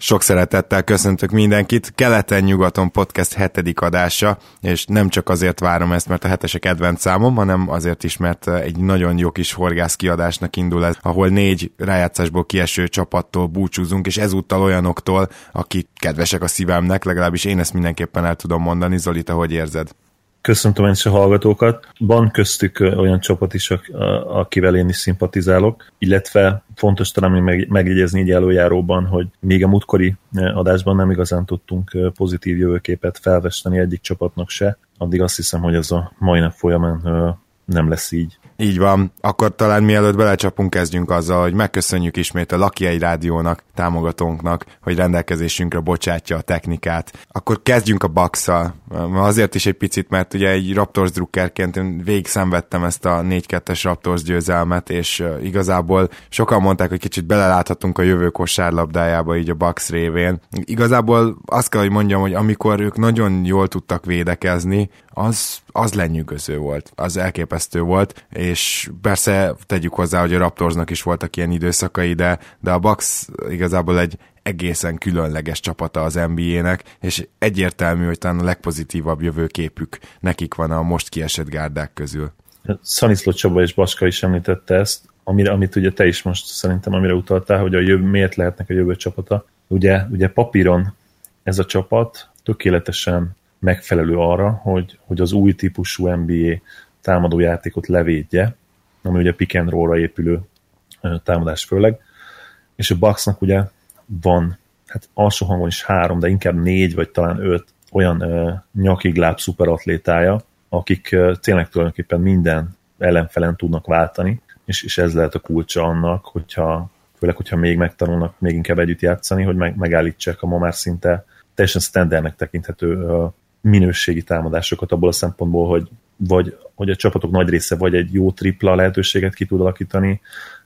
Sok szeretettel köszöntök mindenkit, Keleten-nyugaton podcast 7. adása, és nem csak azért várom ezt, mert a hetesek kedvenc számom, hanem azért is, mert egy nagyon jó kis horgász kiadásnak indul ez, ahol 4 rájátszásból kieső csapattól búcsúzunk, és ezúttal olyanoktól, akik kedvesek a szívemnek, legalábbis én ezt mindenképpen el tudom mondani. Zoli, te hogy érzed? Köszöntöm én is a hallgatókat. Van köztük olyan csapat is, akivel én is szimpatizálok, illetve fontos talán megjegyezni így előjáróban, hogy még a múltkori adásban nem igazán tudtunk pozitív jövőképet felvesteni egyik csapatnak se. Addig azt hiszem, hogy ez a mai nap folyamán nem lesz így. Így van. Akkor talán mielőtt belecsapunk, kezdjünk azzal, hogy megköszönjük ismét a Laki Egy Rádiónak, támogatónknak, hogy rendelkezésünkre bocsátja a technikát. Akkor kezdjünk a Bucks-szal. Azért is egy picit, mert ugye egy Raptors drukkerként én végig szenvedtem ezt a 4-2-es Raptors győzelmet, és igazából sokan mondták, hogy kicsit beleláthatunk a jövő kosárlabdájába így a Bucks révén. Igazából azt kell, hogy mondjam, hogy amikor ők nagyon jól tudtak védekezni, az lenyűgöző volt, az elképesztő volt, és persze tegyük hozzá, hogy a Raptorsnak is voltak ilyen időszakai, de a Bucks igazából egy egészen különleges csapata az NBA-nek, és egyértelmű, hogy talán a legpozitívabb jövőképük nekik van a most kiesett gárdák közül. Szaniszló Csaba és Baska is említette ezt, amit ugye te is most szerintem amire utaltál, hogy miért lehetnek a jövő csapata. Ugye papíron ez a csapat tökéletesen megfelelő arra, hogy az új típusú NBA támadójátékot levédje, ami ugye pick and roll-ra épülő támadás főleg, és a Bucksnak ugye van, hát alsó hangon is 3, de inkább 4 vagy talán 5 olyan nyakig láb szuperatlétája, akik tényleg tulajdonképpen minden ellenfelen tudnak váltani, és ez lehet a kulcsa annak, főleg hogyha még megtanulnak még inkább együtt játszani, hogy megállítsák a ma már szinte teljesen standardnek tekinthető minőségi támadásokat abból a szempontból, hogy a csapatok nagy része vagy egy jó tripla lehetőséget ki tud alakítani,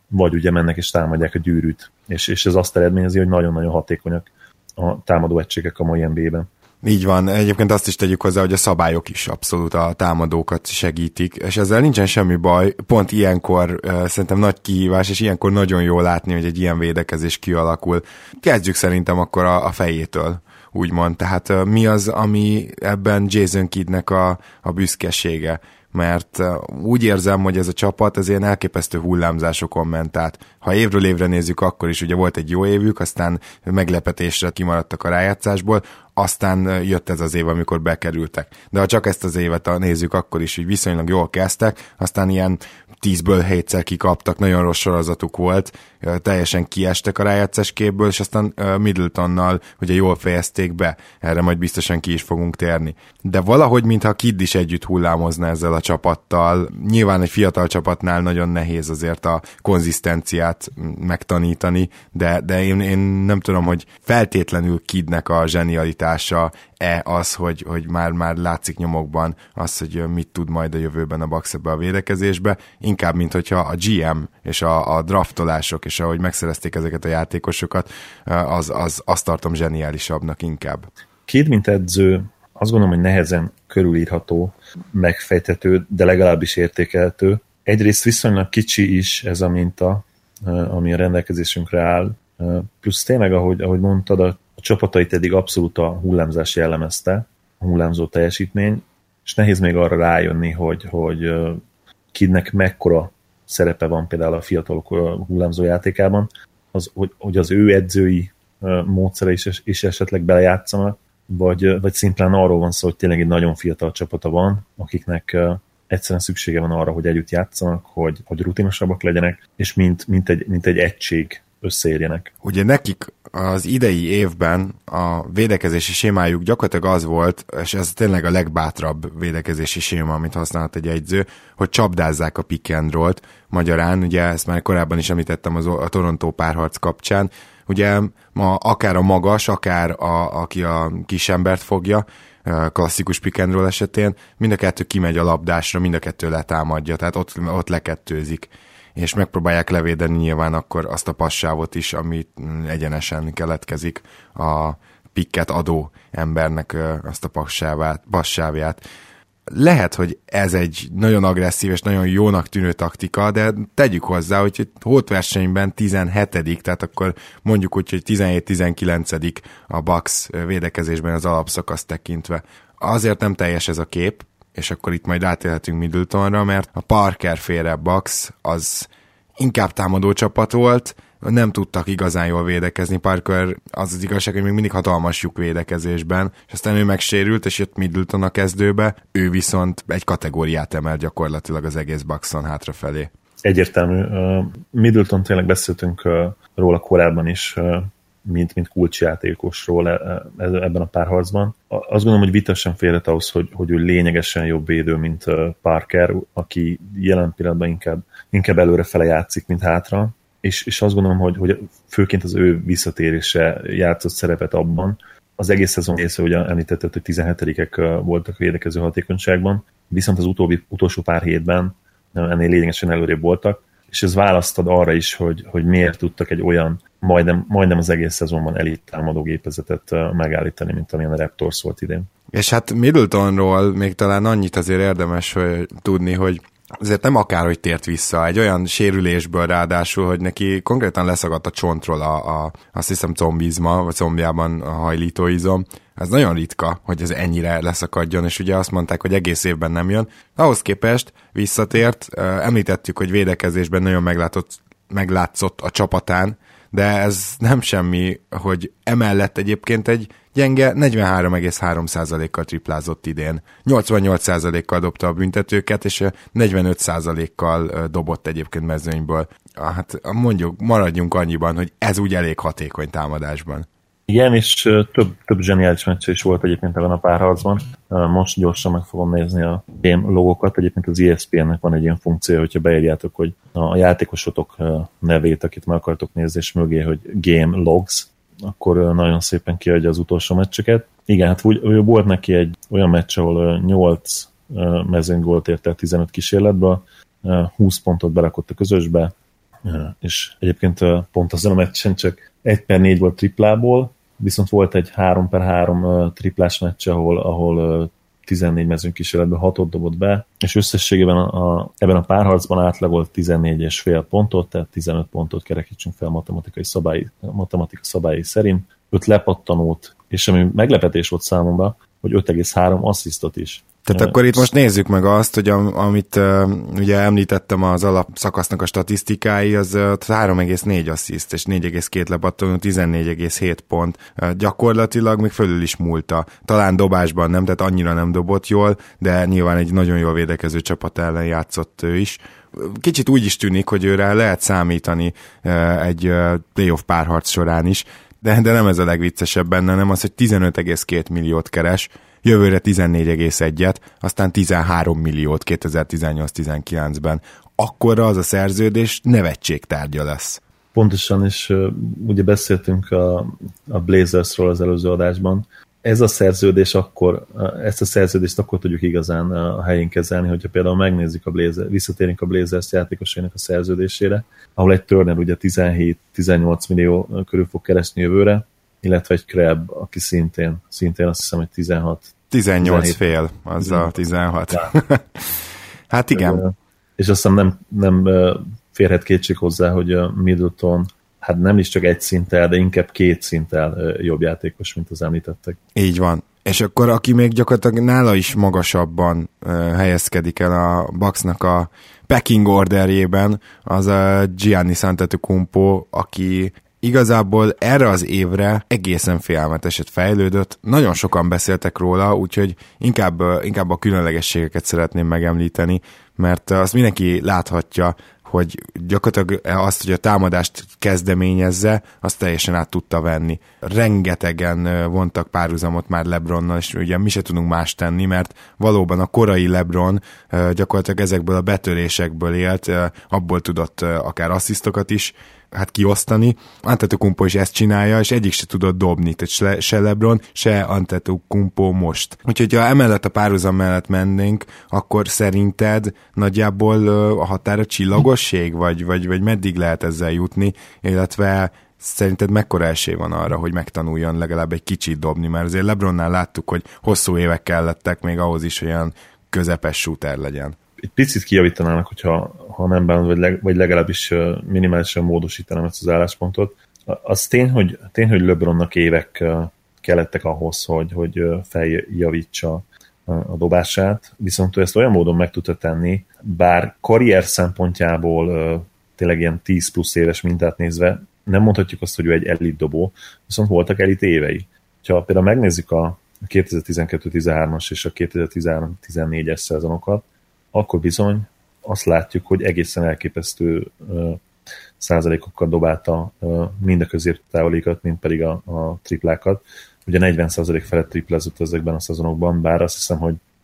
vagy ugye mennek és támadják a gyűrűt. És ez azt eredményezi, hogy nagyon-nagyon hatékonyak a támadó egységek a mai NBA-ben. Így van, egyébként azt is tegyük hozzá, hogy a szabályok is abszolút a támadókat segítik, és ezzel nincsen semmi baj, pont ilyenkor szerintem nagy kihívás, és ilyenkor nagyon jól látni, hogy egy ilyen védekezés kialakul. Kezdjük szerintem akkor a fejétől. Úgymond, tehát mi az, ami ebben Jason Kiddnek a büszkesége? Mert úgy érzem, hogy ez a csapat az ilyen elképesztő hullámzásokon ment át. Ha évről évre nézzük, akkor is ugye volt egy jó évük, aztán meglepetésre kimaradtak a rájátszásból, aztán jött ez az év, amikor bekerültek. De ha csak ezt az évet nézzük, akkor is, hogy viszonylag jól kezdtek, aztán ilyen 10-ből 7-szer kikaptak, nagyon rossz sorozatuk volt, teljesen kiestek a rájátszás képből, és aztán Middletonnal ugye jól fejezték be, erre majd biztosan ki is fogunk térni. De valahogy, mintha Kidd is együtt hullámozna ezzel a csapattal, nyilván egy fiatal csapatnál nagyon nehéz azért a konzisztenciát megtanítani, de én nem tudom, hogy feltétlenül Kiddnek a zsenialitása az, hogy már látszik nyomokban az, hogy mit tud majd a jövőben a Bucks ebbe a védekezésbe, inkább, mint hogyha a GM és a draftolások, és ahogy megszerezték ezeket a játékosokat, azt tartom zseniálisabbnak inkább. Kidd, mint edző, azt gondolom, hogy nehezen körülírható, megfejthető, de legalábbis értékelhető. Egyrészt viszonylag kicsi is ez a minta, ami a rendelkezésünkre áll, plusz tényleg, ahogy mondtad, a csapatait eddig abszolút a hullámzás jellemezte, a hullámzó teljesítmény, és nehéz még arra rájönni, hogy Kiddnek mekkora szerepe van például a fiatalok hullámzó játékában, hogy az ő edzői módszere is esetleg belejátszanak, vagy szimplán arról van szó, hogy tényleg egy nagyon fiatal csapata van, akiknek egyszerűen szüksége van arra, hogy együtt játszanak, hogy rutinosabbak legyenek, és mint egy egység összeérjenek. Ugye nekik az idei évben a védekezési sémájuk gyakorlatilag az volt, és ez tényleg a legbátrabb védekezési séma, amit használhat egy edző, hogy csapdázzák a pick and rollt. Magyarán, ugye ezt már korábban is említettem a Toronto párharc kapcsán, ugye ma akár a magas, akár aki a kis embert fogja, klasszikus pick and roll esetén, mind a kettő kimegy a labdásra, mind a kettő letámadja, tehát ott lekettőzik, és megpróbálják levédeni nyilván akkor azt a passávot is, amit egyenesen keletkezik a pikket adó embernek azt a passávját. lehet, hogy ez egy nagyon agresszív és nagyon jónak tűnő taktika, de tegyük hozzá, hogy hótversenyben 17., tehát akkor mondjuk úgy, hogy 17-19. a Bucks védekezésben az alapszakasz tekintve. Azért nem teljes ez a kép, és akkor itt majd átélhetünk Middletonra, mert a Parker féle Bucks az inkább támadó csapat volt, nem tudtak igazán jól védekezni. Parker az igazság, hogy még mindig hatalmas lyuk védekezésben, és aztán ő megsérült, és jött Middleton a kezdőbe, ő viszont egy kategóriát emelt gyakorlatilag az egész Buckson hátrafelé. Egyértelmű. Middleton tényleg beszéltünk róla korábban is, mint kulcsjátékosról ebben a párharcban. Azt gondolom, hogy vita sem férhet ahhoz, hogy ő lényegesen jobb védő, mint Parker, aki jelen pillanatban inkább előrefele játszik, mint hátra. És azt gondolom, hogy főként az ő visszatérése játszott szerepet abban. Az egész szezon része, ugye említetted, hogy 17-ek voltak védekező hatékonyságban, viszont az utolsó pár hétben ennél lényegesen előrébb voltak, és ez választ ad arra is, hogy miért tudtak egy olyan, majdnem az egész szezonban elit támadó gépezetet megállítani, mint amilyen a Raptors volt idén. És hát Middletonról még talán annyit azért érdemes tudni, hogy azért nem akárhogy tért vissza, egy olyan sérülésből ráadásul, hogy neki konkrétan leszakadt a csontról azt hiszem combizma, vagy combjában a hajlítóizom. Ez nagyon ritka, hogy ez ennyire leszakadjon, és ugye azt mondták, hogy egész évben nem jön. Ahhoz képest visszatért, említettük, hogy védekezésben nagyon meglátszott a csapatán, de ez nem semmi, hogy emellett egyébként egy gyenge 43,3%-kal triplázott idén. 88%-kal dobta a büntetőket, és 45%-kal dobott egyébként mezőnyből. Hát mondjuk, maradjunk annyiban, hogy ez úgy elég hatékony támadásban. Igen, és több zseniális meccs is volt egyébként ebben a párharcban. Most gyorsan meg fogom nézni a game logokat. Egyébként az ESPN-nek van egy ilyen funkció, hogyha beírjátok, hogy a játékosotok nevét, akit meg akartok nézni, és mögé, hogy game logs, akkor nagyon szépen kiadja az utolsó meccseket. Igen, hát volt neki egy olyan meccs, ahol 8 mezőnygolt ért el 15 kísérletből, 20 pontot berakott a közösbe, és egyébként pont azon a meccsen csak 1/4 volt triplából, viszont volt egy 3/3 triplás meccs, ahol 14 mezőnykísérletből 6-ot dobott be, és összességében ebben a párharcban átlagolt 14,5 pontot, tehát 15 pontot kerekítsünk fel matematika szabályi szerint, 5 lepattanót, és ami meglepetés volt számomra, hogy 5,3 asszisztot is. Tehát akkor itt most nézzük meg azt, hogy amit ugye említettem, az alapszakasznak a statisztikái, az 3,4 assziszt és 4,2 lepattanó, 14,7 pont. Gyakorlatilag még fölül is múlta. Talán dobásban nem, tehát annyira nem dobott jól, de nyilván egy nagyon jól védekező csapat ellen játszott ő is. Kicsit úgy is tűnik, hogy őre lehet számítani egy playoff párharc során is, de nem ez a legviccesebb benne, nem az, hogy 15,2 milliót keres, jövőre 14,1-et, aztán 13 milliót 2018-19-ben. Akkorra az a szerződés nevetségtárgya lesz. Pontosan, és ugye beszéltünk a Blazersról az előző adásban. Ezt a szerződést akkor tudjuk igazán a helyén kezelni, hogyha például megnézzük visszatérünk a Blazers játékosainak a szerződésére, ahol egy Turner ugye 17-18 millió körül fog keresni jövőre, illetve egy Crab, aki szintén azt hiszem, hogy 18 fél, az a 16. Hát igen. És azt hiszem nem férhet kétség hozzá, hogy a Middleton hát nem is csak egy szinttel, de inkább 2 szinttel jobb játékos, mint az említettek. Így van. És akkor aki még gyakorlatilag nála is magasabban helyezkedik el a Bucksnak a packing orderjében, az a Giannis Antetokounmpo, aki igazából erre az évre egészen félelmeteset fejlődött. Nagyon sokan beszéltek róla, úgyhogy inkább a különlegességeket szeretném megemlíteni, mert azt mindenki láthatja, hogy gyakorlatilag azt, hogy a támadást kezdeményezze, azt teljesen át tudta venni. Rengetegen vontak párhuzamot már LeBronnal, és ugye mi se tudunk más tenni, mert valóban a korai LeBron gyakorlatilag ezekből a betörésekből élt, abból tudott akár asszisztokat is kiosztani. Antetokounmpo is ezt csinálja, és egyik se tudott dobni, tehát se LeBron, se Antetokounmpo most. Úgyhogy ha emellett a párhuzam mellett mennénk, akkor szerinted nagyjából a határa csillagosség, vagy meddig lehet ezzel jutni, illetve szerinted mekkora esély van arra, hogy megtanuljon legalább egy kicsit dobni, mert azért LeBronnál láttuk, hogy hosszú évek kellettek még ahhoz is, olyan közepes shooter legyen. Egy picit kijavítanának, hogyha nem bánod, vagy legalábbis minimálisan módosítanám ezt az álláspontot. Az tény, hogy LeBronnak évek kellettek ahhoz, hogy feljavítsa a dobását, viszont ő ezt olyan módon meg tudta tenni, bár karrier szempontjából tényleg ilyen 10 plusz éves mintát nézve, nem mondhatjuk azt, hogy ő egy elit dobó, viszont voltak elit évei. Ha például megnézzük a 2012-13-as és a 2013-14-es szezonokat, akkor bizony azt látjuk, hogy egészen elképesztő százalékokkal dobálta mind a középtávolikat, mind pedig a triplákat. Ugye 40% felett triplázott ezekben a szezonokban, bár azt hiszem,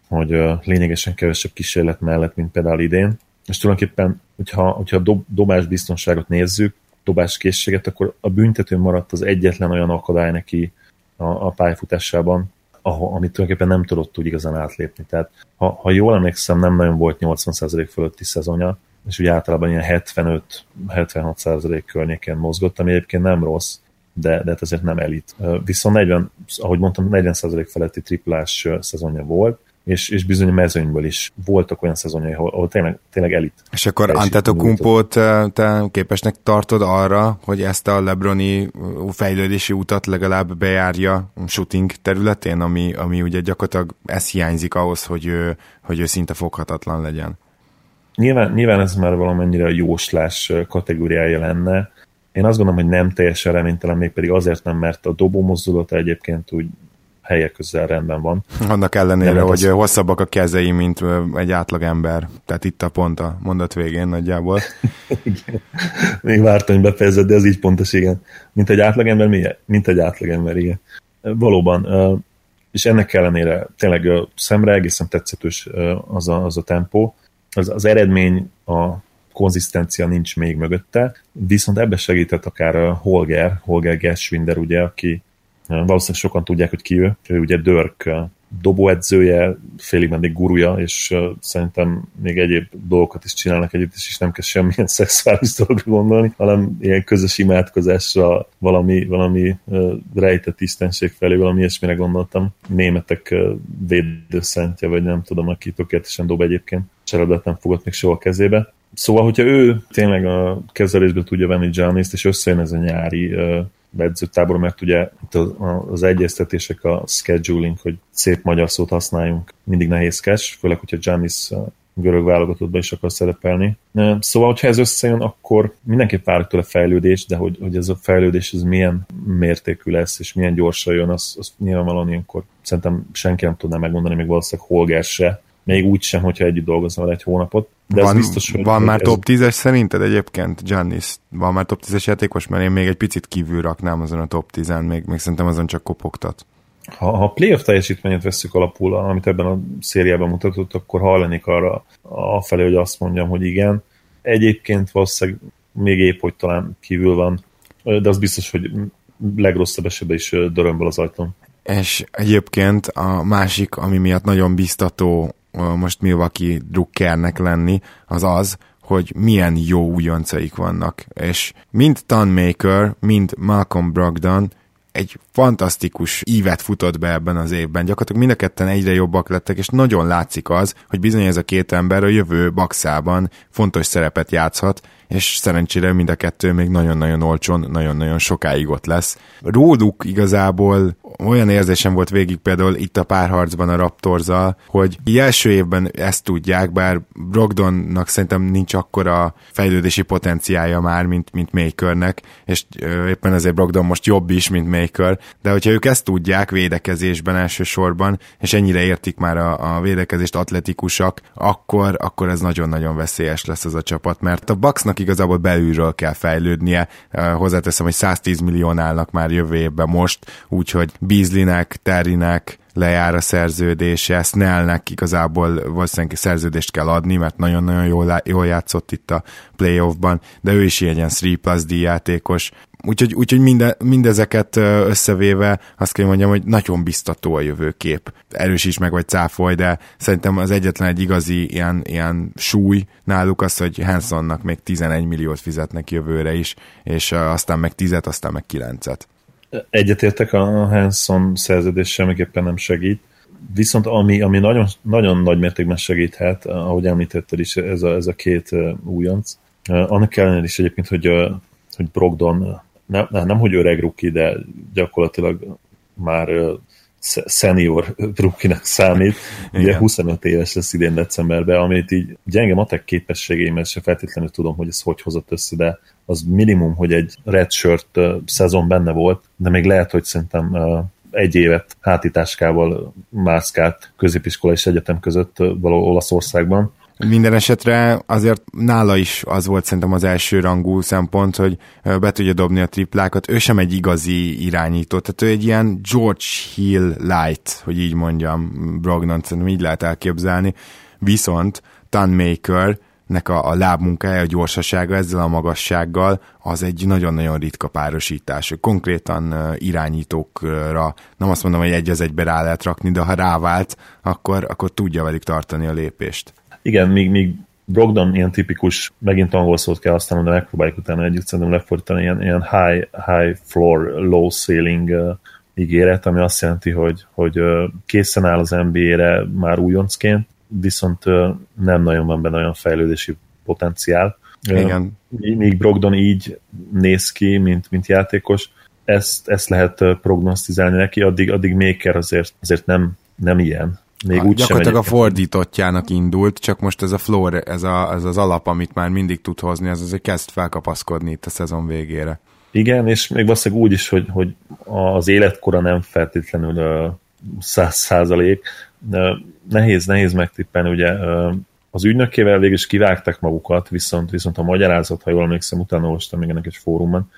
hogy lényegesen kevesebb kísérlet mellett, mint például idén. És tulajdonképpen, hogyha a dobás biztonságot nézzük, dobáskészséget, akkor a büntetőn maradt az egyetlen olyan akadály neki a pályafutásában, amit tulajdonképpen nem tudott úgy igazán átlépni. Tehát ha jól emlékszem, nem nagyon volt 80% fölötti szezonja, és ugye általában ilyen 75-76% környéken mozgott, ami egyébként nem rossz, de ezért nem elit. Viszont 40% feletti triplás szezonja volt, és bizony mezőnyből is voltak olyan szezonjai, ahol tényleg elit. És akkor Antetokounmpót te képesnek tartod arra, hogy ezt a LeBroni fejlődési utat legalább bejárja shooting területén, ami ugye gyakorlatilag ez hiányzik ahhoz, hogy ő szinte foghatatlan legyen? Nyilván ez már valamennyire a jóslás kategóriája lenne. Én azt gondolom, hogy nem teljesen reménytelen, mégpedig azért nem, mert a dobó mozdulata egyébként úgy helyek közel rendben van. Annak ellenére, hogy hosszabbak a kezei, mint egy átlagember. Tehát itt a pont a mondat végén nagyjából. Igen. Még vártam, hogy befejezed, de ez így pontos, igen. Mint egy átlagember, igen. Valóban. És ennek ellenére tényleg szemre egészen tetszetős az a tempó. Az eredmény, a konzisztencia nincs még mögötte, viszont ebbe segített akár Holger Gerswinder, ugye, aki valószínűleg sokan tudják, hogy ki ő. Ő ugye Dirk dobóedzője, félig meddig guruja, és szerintem még egyéb dolgokat is csinálnak együtt, és nem kell semmilyen szexuális dologra gondolni, hanem ilyen közös imádkozásra, valami rejtett istenség felé, valami ilyesmire gondoltam. Németek védőszentje, vagy nem tudom, aki tökéletesen dob egyébként. Cserébet nem fogott még soha kezébe. Szóval, hogyha ő tényleg a kezelésből tudja venni Giannist, és összejön ez a nyári edzőtábor, mert ugye az egyeztetések, a scheduling, hogy szép magyar szót használjunk, mindig nehézkes, főleg, hogyha Giannis görög válogatottban is akar szerepelni. Szóval, hogyha ez összejön, akkor mindenképp várjuk tőle fejlődés, de hogy ez a fejlődés ez milyen mértékű lesz, és milyen gyorsan jön, az nyilvánvalóan ilyenkor szerintem senki nem tudná megmondani, még valószínűleg Holger se, még úgy sem, hogyha együtt dolgozna vele egy hónapot. De van, biztos, van már top 10-es szerinted egyébként, Giannis? Van már top 10-es játékos? Mert én még egy picit kívül raknám azon a top 10-en, még szerintem azon csak kopogtat. Ha a playoff teljesítményet vesszük alapul, amit ebben a szériában mutatott, akkor hallanék arra afelé, hogy azt mondjam, hogy igen. Egyébként valószínűleg még épp, hogy talán kívül van, de az biztos, hogy legrosszabb esetben is dörömböl az ajtón. És egyébként a másik, ami miatt nagyon biztató most Milwaukee drukkernek lenni, az, hogy milyen jó újoncaik vannak. És mind Thon Maker, mind Malcolm Brogdon egy fantasztikus ívet futott be ebben az évben. Gyakorlatilag mind a ketten egyre jobbak lettek, és nagyon látszik az, hogy bizony ez a két ember a jövő boxában fontos szerepet játszhat, és szerencsére mind a kettő még nagyon-nagyon olcsón, nagyon-nagyon sokáig ott lesz. Róluk igazából olyan érzésem volt végig például itt a párharcban a Raptorzzal, hogy első évben ezt tudják, bár Brogdonnak szerintem nincs akkora fejlődési potenciája már, mint Makernek, és éppen ezért Brogdon most jobb is, mint Maker, de hogyha ők ezt tudják védekezésben elsősorban, és ennyire értik már a védekezést atletikusak, akkor ez nagyon-nagyon veszélyes lesz ez a csapat, mert a Bucksnak igazából belülről kell fejlődnie. Hozzáteszem, hogy 110 millión állnak már jövő évben most, úgyhogy Beasleynek, Terrynek lejár a szerződése, Snellnek igazából valószínűleg szerződést kell adni, mert nagyon-nagyon jól játszott itt a playoffban, de ő is ilyen 3+D játékos. Úgyhogy mindezeket összevéve azt kell mondjam, hogy nagyon biztató a jövőkép. Erősíts meg, vagy cáfolj, de szerintem az egyetlen egy igazi ilyen súly náluk az, hogy Hansonnak még 11 milliót fizetnek jövőre is, és aztán meg 10-et, aztán meg 9-et. Egyetértek, a Hanson szerződés semmiképpen nem segít. Viszont ami nagyon, nagyon nagy mértékben segíthet, ahogy említetted is, ez a két újonc. Annak ellenére is egyébként, hogy Brogdon nem hogy öreg rookie, de gyakorlatilag már senior rookie-nek számít. Ugye 25 éves lesz idén decemberben, amit így gyenge matek képességeimmel se feltétlenül tudom, hogy ez hogy hozott össze, de az minimum, hogy egy redshirt szezon benne volt, de még lehet, hogy szerintem egy évet hátitáskával mászkált középiskola és egyetem között való Olaszországban. Minden esetre azért nála is az volt szerintem az első rangú szempont, hogy be tudja dobni a triplákat, ő sem egy igazi irányító, tehát ő egy ilyen George Hill light, hogy így mondjam, Brogdon, szerintem így lehet elképzelni, viszont Thon Makernek a lábmunkája, a gyorsasága ezzel a magassággal, az egy nagyon-nagyon ritka párosítás. Konkrétan irányítókra, nem azt mondom, hogy egy az egybe rá lehet rakni, de ha rávált, akkor tudja velük tartani a lépést. Igen, míg Brogdon ilyen tipikus, megint angol szót kell aztán mondani, megpróbáljuk utána együtt szerintem lefordítani, ilyen high floor, low ceiling ígéret, ami azt jelenti, hogy készen áll az NBA-re már újoncként, viszont nem nagyon van benne olyan fejlődési potenciál. Igen. Míg Brogdon így néz ki, mint játékos, ezt lehet prognosztizálni neki, addig Maker azért nem ilyen. Gyakorlatilag a fordítottjának indult, csak most ez a floor, ez az alap, amit már mindig tud hozni, az azért kezd felkapaszkodni itt a szezon végére. Igen, és még valószínűleg úgy is, hogy az életkora nem feltétlenül 100%, nehéz megtippelni, ugye az ügynökével végül is kivágták magukat, viszont a magyarázat, ha jól emlékszem, utána olvastam még ennek egy fórumban,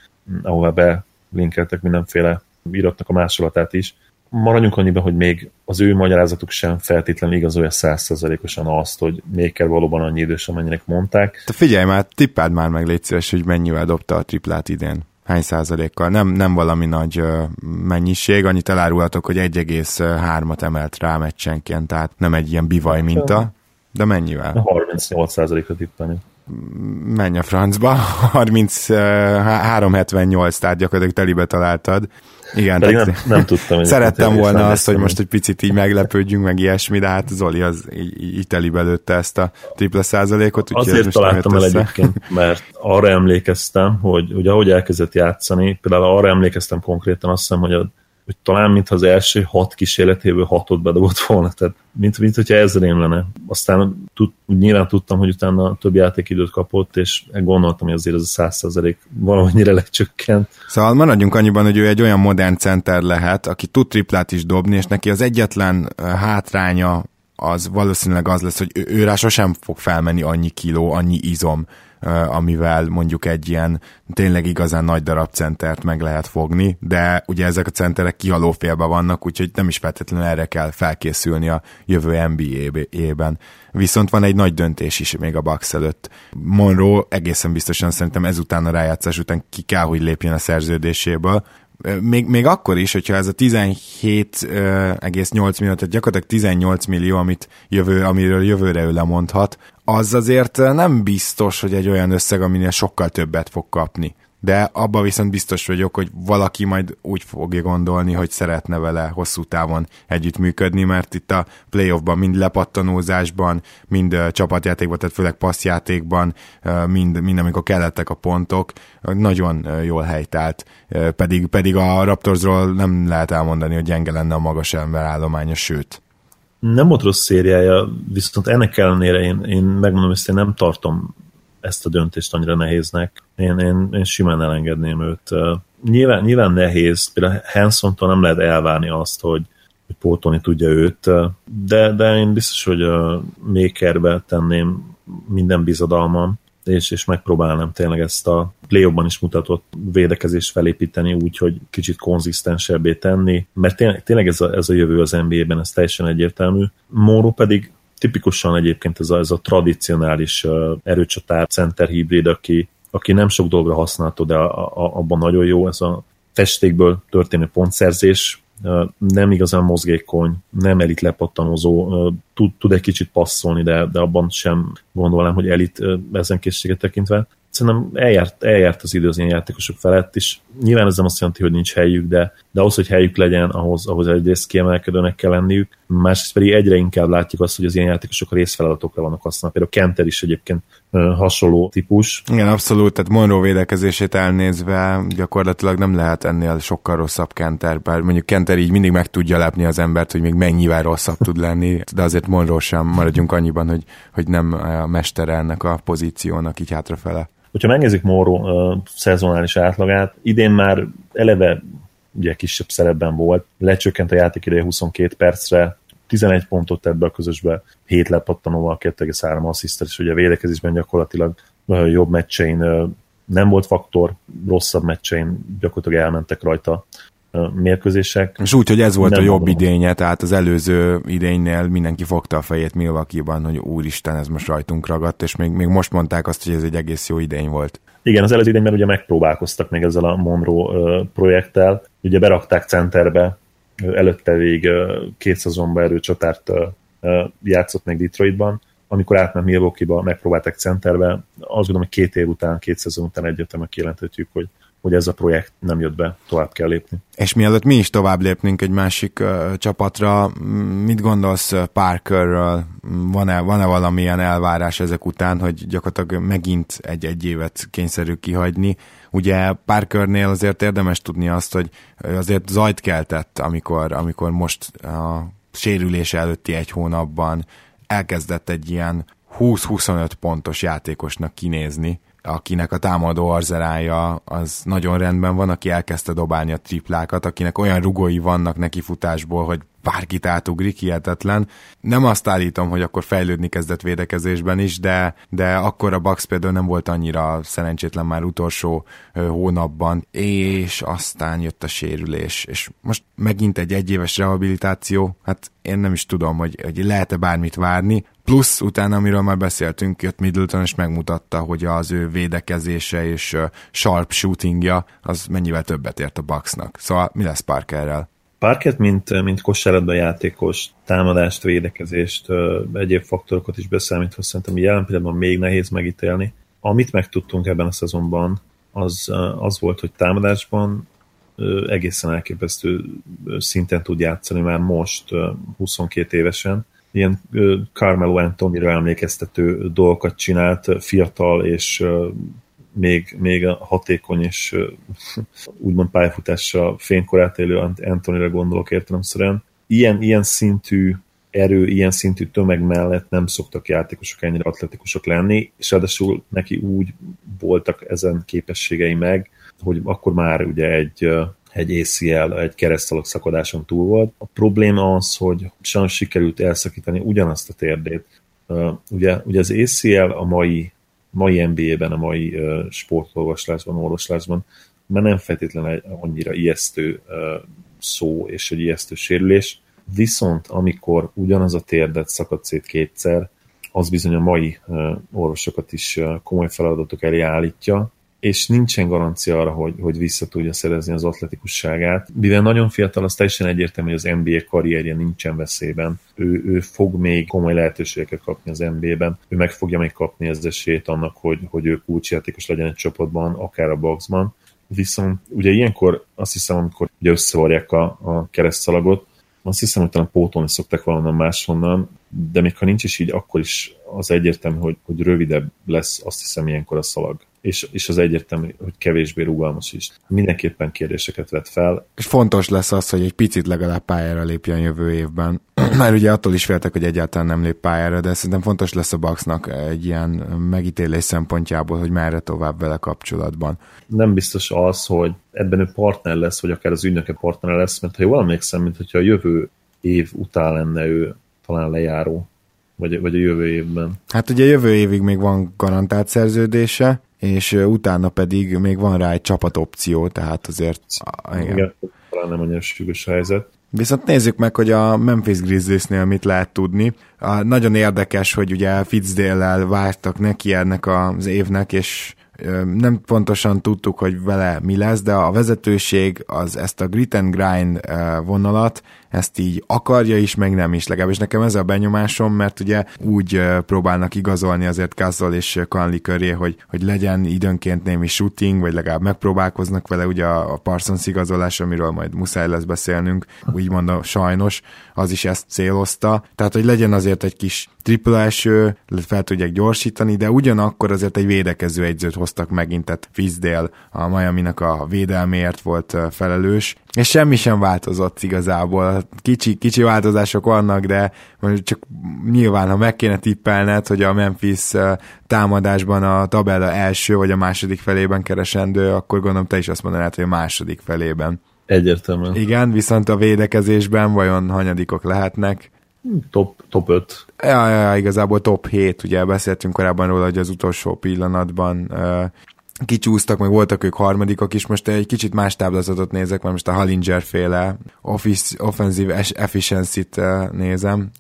ahová belinkeltek mindenféle iratnak a másolatát is. Maradjunk annyiban, hogy még az ő magyarázatuk sem feltétlenül igazolja 100%-osan azt, hogy Maker valóban annyi idős, amennyinek mondták. Te figyelj már, tippáld már meg, légy szíves, hogy mennyivel dobta a triplát idén. Hány százalékkal? Nem valami nagy mennyiség, annyit elárulhatok, hogy 1,3-at emelt rá meccsenként, tehát nem egy ilyen bivaj minta, de mennyivel? 38%-ra tippelni. Menj a francba, 3,78, tehát gyakorlatilag telibe találtad. Igen, nem tudtam. Szerettem volna azt, hogy most egy picit így meglepődjünk, meg ilyesmi, de hát Zoli az így telibe lőtte ezt a tripla százalékot. Azért találtam el egyébként, mert arra emlékeztem, hogy ahogy elkezdett játszani, például arra emlékeztem konkrétan, azt hiszem, hogy talán mintha az első 6 kísérletéből 6-ot bedobott volna, tehát mint hogyha ez rém lenne. Aztán nyilván tudtam, hogy utána több játékidőt kapott, és gondoltam, hogy azért ez a 100% valamennyire lecsökkent. Szóval maradjunk annyiban, hogy ő egy olyan modern center lehet, aki tud triplát is dobni, és neki az egyetlen hátránya az valószínűleg az lesz, hogy ő rá sosem fog felmenni annyi kiló, annyi izom, amivel mondjuk egy ilyen tényleg igazán nagy darab centert meg lehet fogni, de ugye ezek a centerek kihalófélben vannak, úgyhogy nem is feltétlenül erre kell felkészülni a jövő NBA-ben. Viszont van egy nagy döntés is még a Bucks előtt. Monroe egészen biztosan szerintem ezután a rájátszás után ki kell, hogy lépjen a szerződéséből. Még akkor is, hogyha ez a 17,8 millió, tehát gyakorlatilag 18 millió, amiről jövőre ő lemondhat, az azért nem biztos, hogy egy olyan összeg, aminél sokkal többet fog kapni. De abban viszont biztos vagyok, hogy valaki majd úgy fogja gondolni, hogy szeretne vele hosszú távon együttműködni, mert itt a playoffban mind lepattanózásban, mind csapatjátékban, tehát főleg passzjátékban, mind amikor kellettek a pontok, nagyon jól helytált. Pedig a Raptorsról nem lehet elmondani, hogy gyenge lenne a magas emberállománya, sőt. Nem volt rossz szériája, viszont ennek ellenére én megmondom, hogy én nem tartom ezt a döntést annyira nehéznek. Én simán elengedném őt. Nyilván nehéz, például Hansontól nem lehet elvárni azt, hogy pótolni tudja őt, de én biztos, hogy a Makerbe tenném minden bizadalmam, és megpróbálnám tényleg ezt a playoffban is mutatott védekezést felépíteni úgy, hogy kicsit konzisztensebbé tenni, mert tényleg ez a jövő az NBA-ben, ez teljesen egyértelmű. Moró pedig tipikusan egyébként ez a tradicionális erőcsatár center hibrid, aki nem sok dolgra használható, de abban nagyon jó, ez a festékből történő pontszerzés, nem igazán mozgékony, nem elit lepattanózó, tud egy kicsit passzolni, de abban sem gondolnám, hogy elit ezen készséget tekintve. Szerintem eljárt az idő az ilyen játékosok felett, és nyilván ez nem azt jelenti, hogy nincs helyük, de de ahhoz, hogy helyük legyen, ahhoz egyrészt kiemelkedőnek kell lenniük, másrészt pedig egyre inkább látjuk azt, hogy az ilyen játékosok részfeladatokra vannak használva. Például Kenter is egyébként hasonló típus. Igen, abszolút, tehát Monroe védekezését elnézve gyakorlatilag nem lehet ennél sokkal rosszabb Kenter, bár mondjuk Kenter így mindig meg tudja látni az embert, hogy még mennyivel rosszabb tud lenni, de azért Monroe sem, maradjunk annyiban, hogy nem a mestere ennek a pozíciónak így hátrafele. Hogyha megnézzük Monroe szezonális átlagát, idén már eleve ugye kisebb szerepben volt, lecsökkent a játékideje 22 percre, 11 pontot tett be a közösbe, 7 lepattanóval, 2,3 assziszter, és ugye a védekezésben gyakorlatilag jobb meccsein nem volt faktor, rosszabb meccsein gyakorlatilag elmentek rajta mérkőzések. És úgy, hogy ez volt a jobb idénye, tehát az előző idénynél mindenki fogta a fejét Milwaukee-ban, hogy úristen, ez most rajtunk ragadt, és még most mondták azt, hogy ez egy egész jó idény volt. Igen, az előző idényben ugye megpróbálkoztak még ezzel a Monroe projekttel, ugye berakták centerbe, előtte végig két szezonban erőcsatárt játszott még Detroitban, amikor átment Milwaukee-ba, megpróbálták centerbe, azt gondolom, hogy 2 év után, 2 szezon után egyértelműen kijelenthetjük, hogy ez a projekt nem jött be, tovább kell lépni. És mielőtt mi is tovább lépnénk egy másik csapatra, mit gondolsz Parkerről? Van-e valamilyen elvárás ezek után, hogy gyakorlatilag megint egy évet kényszerű kihagyni? Ugye Parkernél azért érdemes tudni azt, hogy azért zajt keltett, amikor most a sérülése előtti egy hónapban elkezdett egy ilyen 20-25 pontos játékosnak kinézni, akinek a támadó arzerája az nagyon rendben van, aki elkezdte dobálni a triplákat, akinek olyan rugói vannak neki futásból, hogy bárkit átugrik, hihetetlen. Nem azt állítom, hogy akkor fejlődni kezdett védekezésben is, de akkor a Bucks például nem volt annyira szerencsétlen már utolsó hónapban, és aztán jött a sérülés, és most megint egy egyéves rehabilitáció, hát én nem is tudom, hogy lehet-e bármit várni, plusz utána, amiről már beszéltünk, jött Middleton, és megmutatta, hogy az ő védekezése és sharp shootingja, az mennyivel többet ért a Bucksnak. Szóval mi lesz Parkerrel? Parkert, mint kosárlabda játékos, támadást, védekezést, egyéb faktorokat is beszámítva, szerintem jelen pillanatban még nehéz megítélni. Amit megtudtunk ebben a szezonban, az volt, hogy támadásban egészen elképesztő szinten tud játszani már most, 22 évesen. Ilyen Carmelo Anthonyra emlékeztető dolgokat csinált, fiatal és még hatékony és úgymond pályafutással fénykorát élő Anthonyra gondolok értelemszerűen. Ilyen szintű erő, ilyen szintű tömeg mellett nem szoktak játékosok ennyire atletikusok lenni, és ráadásul neki úgy voltak ezen képességei meg, hogy akkor már ugye egy ACL, egy keresztalak szakadáson túl volt. A probléma az, hogy sajnos sikerült elszakítani ugyanazt a térdét. Ugye az ACL a mai NBA-ben, a mai sportolvaslásban, orvoslásban már nem feltétlenül egy annyira ijesztő szó és egy ijesztő sérülés, viszont amikor ugyanaz a térdet szakad szét 2-szer, az bizony a mai orvosokat is komoly feladatok elé állítja, és nincsen garancia arra, hogy vissza tudja szerezni az atletikusságát. Mivel nagyon fiatal, az teljesen egyértelmű, hogy az NBA karrierje nincsen veszélyben. Ő fog még komoly lehetőségeket kapni az NBA-ben, ő meg fogja még kapni az esélyt annak, hogy ő kulcsjátékos legyen egy csapatban, akár a boxban. Viszont ugye ilyenkor azt hiszem, amikor ugye összevarják a keresztszalagot, azt hiszem, hogy talán pótolni szoktak valahonnan máshonnan, de még ha nincs is így, akkor is az egyértelmű, hogy rövidebb lesz, azt hiszem, ilyenkor a szalag. És az egyértelmű, hogy kevésbé rugalmas is. Mindenképpen kérdéseket vet fel. És fontos lesz az, hogy egy picit legalább pályára lépjen jövő évben. Már ugye attól is féltek, hogy egyáltalán nem lép pályára, de szerintem fontos lesz a Bucksnak egy ilyen megítélés szempontjából, hogy merre tovább vele kapcsolatban. Nem biztos az, hogy ebben ő partner lesz, vagy akár az ügynöke partner lesz, mert ha jól emlékszem, mintha a jövő év után lenne ő talán lejáró, vagy a jövő évben. Hát ugye jövő évig még van garantált szerződése, és utána pedig még van rá egy csapatopció, tehát azért... Igen, talán nem annyira sürgős helyzet. Viszont nézzük meg, hogy a Memphis Grizzliesnél mit lehet tudni. Nagyon érdekes, hogy ugye Fizdale-lel vártak neki ennek az évnek, és Nem pontosan tudtuk, hogy vele mi lesz, de a vezetőség az ezt a grit and grind vonalat, ezt így akarja is, meg nem is legalábbis. Nekem ez a benyomásom, mert ugye úgy próbálnak igazolni azért Gasol és Conley köré, hogy legyen időnként némi shooting, vagy legalább megpróbálkoznak vele, ugye a Parsons igazolás, amiről majd muszáj lesz beszélnünk, úgymond sajnos, az is ezt célozta. Tehát, hogy legyen azért egy kis tripla eső, fel tudják gyorsítani, de ugyanakkor azért egy védekező egyzőt hoztak megint, tehát Fizdale a Miaminak a védelméért volt felelős, és semmi sem változott igazából. Kicsi változások vannak, de csak nyilván, ha meg kéne tippelned, hogy a Memphis támadásban a tabella első vagy a második felében keresendő, akkor gondolom te is azt mondanád, hogy a második felében. Egyértelműen. Igen, viszont a védekezésben vajon hanyadikok lehetnek? Top 5. Ja, igazából top 7, ugye beszéltünk korábban róla, hogy az utolsó pillanatban kicsúsztak, meg voltak ők harmadikak is, most egy kicsit más táblázatot nézek, mert most a Hollinger-féle offensive efficiency-t nézem.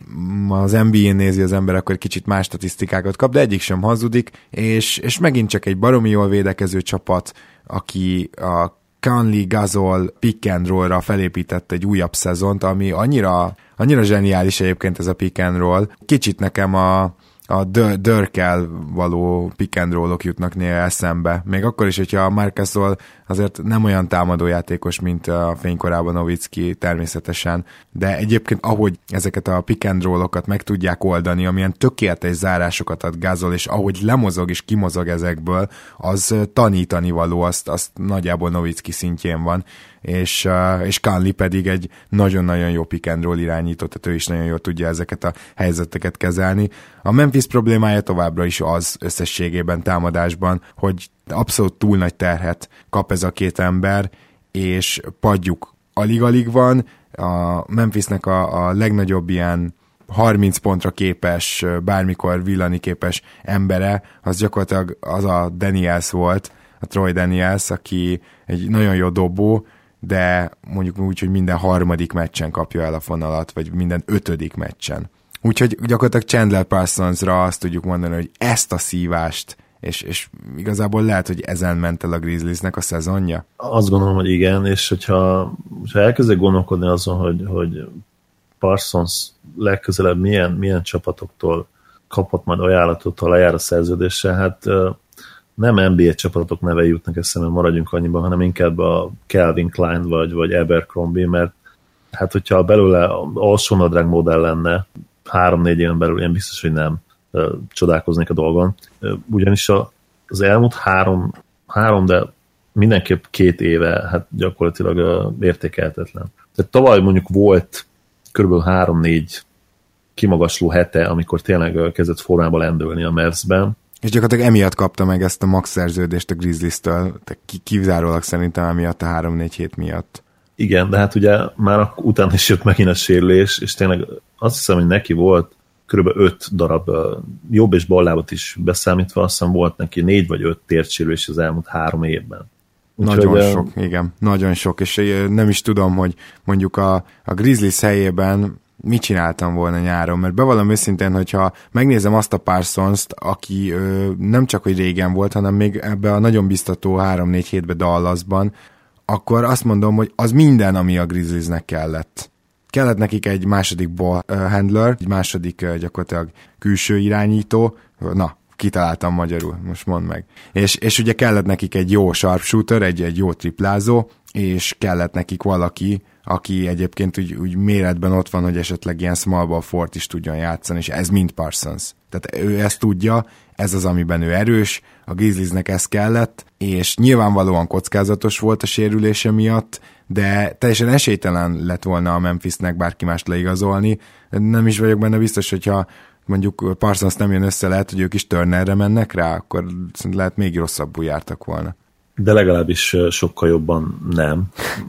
Ma az NBA-n nézi az ember, akkor kicsit más statisztikákat kap, de egyik sem hazudik, és megint csak egy baromi jól védekező csapat, aki a Conley Gasol pick and roll-ra felépített egy újabb szezont, ami annyira zseniális egyébként ez a pick and roll. Kicsit nekem a Dirkkel való pick and rollok jutnak néha eszembe. Még akkor is, hogyha a Marcusol azért nem olyan támadójátékos, mint a fénykorában Nowitzki természetesen, de egyébként ahogy ezeket a pick and rollokat meg tudják oldani, amilyen tökéletes zárásokat ad Gasol, és ahogy lemozog és kimozog ezekből, az tanítani való, azt nagyjából Nowitzki szintjén van. És Conley pedig egy nagyon-nagyon jó pick and roll irányító, tehát ő is nagyon jól tudja ezeket a helyzeteket kezelni. A Memphis problémája továbbra is az összességében támadásban, hogy abszolút túl nagy terhet kap ez a két ember, és padjuk alig-alig van. A Memphisnek a legnagyobb ilyen 30 pontra képes, bármikor villani képes embere, az gyakorlatilag az a Daniels volt, a Troy Daniels, aki egy nagyon jó dobó, de mondjuk úgy, hogy minden harmadik meccsen kapja el a fonalat, vagy minden ötödik meccsen. Úgyhogy gyakorlatilag Chandler Parsonsra azt tudjuk mondani, hogy ezt a szívást, és igazából lehet, hogy ezen ment el a Grizzliesnek a szezonja? Azt gondolom, hogy igen, és hogyha elkezdek gondolkodni azon, hogy Parsons legközelebb milyen csapatoktól kapott majd ajánlatot, ha lejár a szerződéssel, hát nem NBA csapatok neve jutnak eszembe, maradjunk annyiban, hanem inkább a Calvin Klein vagy Abercrombie, mert hát hogyha belőle alsónadrág modell lenne, 3-4 éven belül én biztos, hogy nem csodálkoznék a dolgon. Ugyanis az elmúlt három, de mindenképp 2 éve hát gyakorlatilag értékelhetetlen. Tehát tavaly mondjuk volt kb. 3-4 kimagasló hete, amikor tényleg kezdett formába lendülni a Mavs-ben, és gyakorlatilag emiatt kapta meg ezt a max szerződést a Grizzlies-től, kizárólag szerintem emiatt a 3-4 hét miatt. Igen, de hát ugye már utána is jött megint a sérülés, és tényleg azt hiszem, hogy neki volt kb. 5 darab, jobb és bal lábat is beszámítva, azt hiszem volt neki 4 vagy 5 térdsérülés az elmúlt 3 évben. Nagyon sok, igen, nagyon sok, és nem is tudom, hogy mondjuk a Grizzlies helyében mit csináltam volna nyáron, mert bevallom őszintén, hogyha megnézem azt a Parsons-t, aki nem csak, hogy régen volt, hanem még ebbe a nagyon biztató 3-4 hétbe Dallasban, akkor azt mondom, hogy az minden, ami a Grizzliesnek kellett. Kellett nekik egy második ball handler, egy második gyakorlatilag külső irányító, na, kitaláltam magyarul, most mondd meg. És ugye kellett nekik egy jó sharpshooter, egy jó triplázó, és kellett nekik valaki, aki egyébként úgy méretben ott van, hogy esetleg ilyen small ball fort is tudjon játszani, és ez mind Parsons. Tehát ő ezt tudja, ez az, amiben ő erős, a Grizzliesnek ez kellett, és nyilvánvalóan kockázatos volt a sérülése miatt, de teljesen esélytelen lett volna a Memphisnek bárki mást leigazolni. Nem is vagyok benne biztos, hogyha mondjuk Parsons nem jön össze, lehet, hogy ők is Turnerre mennek rá, akkor lehet még rosszabbul jártak volna. De legalábbis sokkal jobban nem,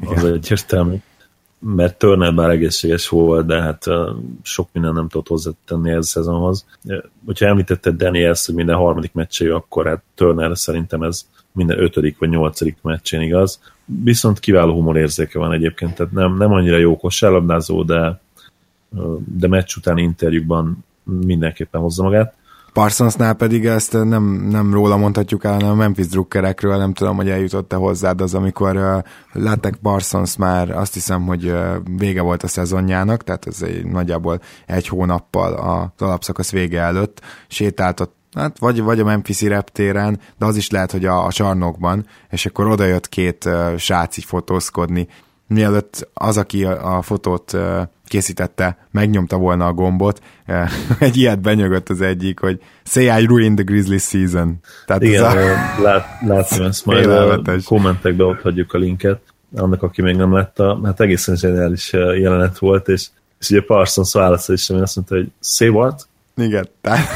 az egyértelmű. Mert Turner bár egészséges volt, de hát sok minden nem tudott hozzátenni ez a szezonhoz. Hogyha említetted Daniels, hogy minden harmadik meccsén, akkor hát Turner szerintem ez minden 5. vagy 8. meccsén igaz. Viszont kiváló humorérzéke van egyébként, tehát nem annyira jó kosárlabdázó, de meccs után interjúkban mindenképpen hozza magát. Parsonsnál pedig ezt nem róla mondhatjuk el, hanem a Memphis drukkerekről, nem tudom, hogy eljutott-e hozzád az, amikor látták Parsons már, azt hiszem, hogy vége volt a szezonjának, tehát ez egy, nagyjából egy hónappal az alapszakasz vége előtt sétáltott, hát vagy a Memphis-i reptéren, de az is lehet, hogy a csarnokban, és akkor oda jött két srác így fotózkodni. Mielőtt az, aki a fotót készítette, megnyomta volna a gombot, egy ilyet benyögött az egyik, hogy "Say I ruined the Grizzlies season." Tehát igen, láttam ezt, majd a kommentekbe ott hagyjuk a linket, annak, aki még nem látta, hát egészen zseniális jelenet volt, és ugye Parsons válaszol is, ami azt mondta, hogy "Say what?" Igen, tehát...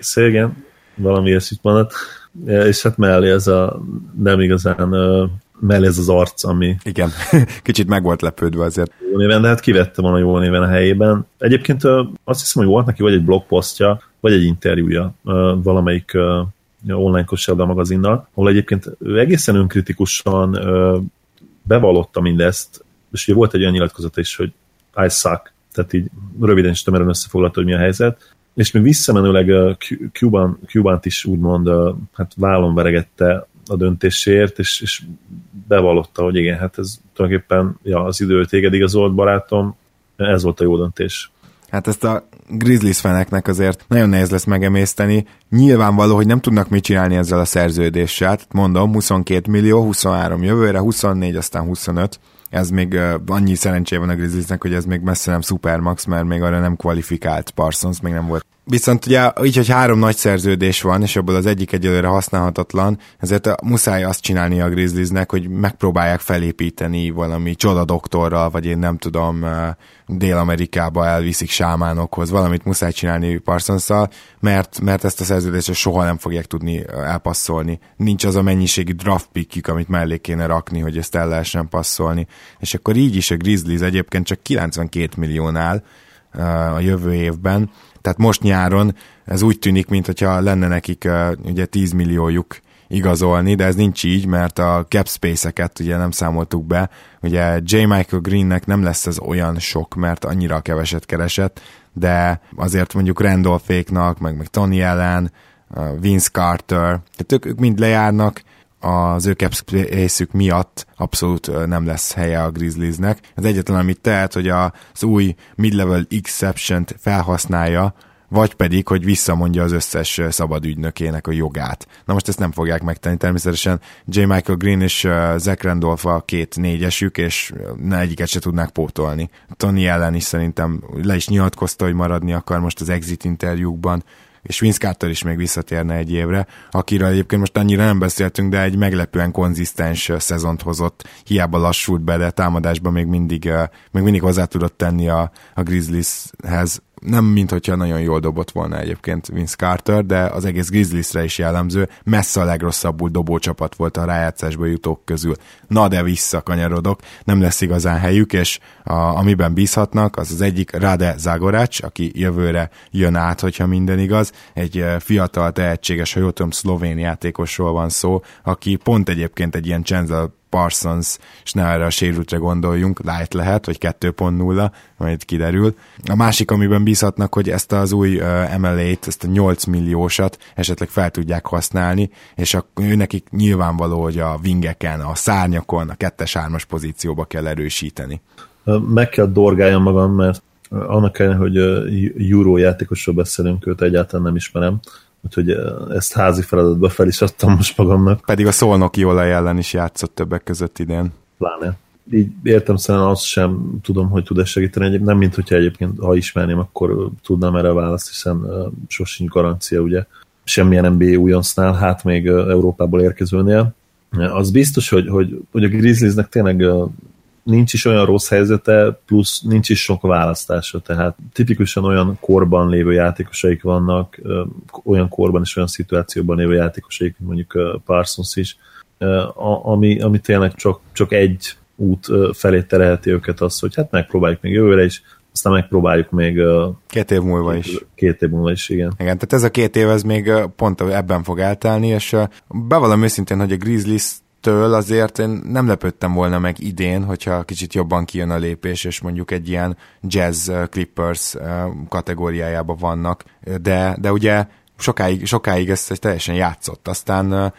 Say again, valami ilyesmit mondott, és hát mellé ez a nem igazán... mellé ez az arc, ami... Igen, kicsit meg volt lepődve azért. Jó néven, de hát kivette volna jó néven a helyében. Egyébként azt hiszem, hogy volt neki vagy egy blogposztja, vagy egy interjúja valamelyik online kosárlabda magazinnal, ahol egyébként egészen önkritikusan bevallotta mindezt, és ugye volt egy olyan nyilatkozat is, hogy I suck, tehát így röviden is tömören összefoglalta, hogy mi a helyzet, és még visszamenőleg Cubant is úgymond hát vállon veregette a döntésért, és bevallotta, hogy igen, hát ez tulajdonképpen az idő téged igazolt, barátom, ez volt a jó döntés. Hát ezt a Grizzlies feneknek azért nagyon nehéz lesz megemészteni. Nyilvánvaló, hogy nem tudnak mit csinálni ezzel a szerződéssel. Mondom, 22 millió, 23 jövőre, 24, aztán 25. Ez még annyi szerencséje van a Grizzliesnek, hogy ez még messze nem Supermax, mert még arra nem kvalifikált Parsons, még nem volt. Viszont ugye így, hogy három nagy szerződés van, és abból az egyik egyelőre használhatatlan, ezért muszáj azt csinálni a Grizzliesnek, hogy megpróbálják felépíteni valami csodadoktorral, vagy én nem tudom, Dél-Amerikába elviszik sámánokhoz, valamit muszáj csinálni Parsonsszal, mert ezt a szerződést soha nem fogják tudni elpasszolni. Nincs az a mennyiségi draft pickjük, amit mellé kéne rakni, hogy ezt el lehessen passzolni. És akkor így is a Grizzlies egyébként csak 92 milliónál a jövő évben, tehát most nyáron ez úgy tűnik, mintha lenne nekik ugye 10 milliójuk igazolni, de ez nincs így, mert a cap space-eket ugye nem számoltuk be. Ugye JaMychal Greennek nem lesz ez olyan sok, mert annyira keveset keresett, de azért mondjuk Randolphéknak, meg Tony Allen, Vince Carter, tehát ők mind lejárnak, az ő cap space-ük miatt abszolút nem lesz helye a Grizzliesnek. Az egyetlen, amit tehet, hogy az új mid-level exception-t felhasználja, vagy pedig, hogy visszamondja az összes szabad ügynökének a jogát. Na most ezt nem fogják megtenni, természetesen JaMychal Green és Zach Randolph a két négyesük, és egyiket se tudnák pótolni. Tony Allen is szerintem le is nyilatkozta, hogy maradni akar most az exit interjúkban, és Vince Carter is még visszatérne egy évre, akiről egyébként most annyira nem beszéltünk, de egy meglepően konzisztens szezont hozott, hiába lassult be, de támadásban még mindig hozzá tudott tenni a Grizzlieshez. Nem minthogyha nagyon jól dobott volna egyébként Vince Carter, de az egész Grizzliesre is jellemző, messze a legrosszabbul dobó csapat volt a rájátszásba jutók közül. Na de visszakanyarodok, nem lesz igazán helyük, és amiben bízhatnak, az az egyik Rade Zagorács, aki jövőre jön át, hogyha minden igaz. Egy fiatal, tehetséges, ha jól tudom, szlovén játékosról van szó, aki pont egyébként egy ilyen Chandler Parsons, és ne erre a sérültre gondoljunk, light lehet, vagy 2.0, majd kiderül. A másik, amiben bízhatnak, hogy ezt az új MLA-t, ezt a 8 milliósat esetleg fel tudják használni, és ő nekik nyilvánvaló, hogy a wingeken, a szárnyakon, a 2-3-as pozícióba kell erősíteni. Meg kell dorgáljam magam, mert annak kellene, hogy Euro játékosról beszélünk, őt egyáltalán nem ismerem, úgyhogy ezt házi feladatba fel is adtam most magamnak. Pedig a Szolnoki Olaj ellen is játszott többek között idén. Pláne. Így értem szerintem azt sem tudom, hogy tud-e segíteni. Nem, mint hogyha egyébként, ha ismerném, akkor tudnám erre választ, hiszen sosincs garancia, ugye. Semmilyen NBA újoncnál, hát még Európából érkezőnél. Az biztos, hogy a Grizzliesnek tényleg nincs is olyan rossz helyzete, plusz nincs is sok választása, tehát tipikusan olyan korban lévő játékosaik vannak, olyan korban és olyan szituációban lévő játékosaik, mondjuk Parsons is, ami tényleg csak egy út felé terelheti őket az, hogy hát megpróbáljuk még jövőre is, aztán megpróbáljuk még... 2 év múlva is. 2 év múlva is, igen. Igen, tehát ez a 2 év, ez még pont ebben fog eltelni, és bevallom őszintén, hogy a Grizzlies től azért én nem lepődtem volna meg idén, hogyha kicsit jobban kijön a lépés, és mondjuk egy ilyen Jazz Clippers kategóriájában vannak, de ugye sokáig ezt teljesen játszott. Aztán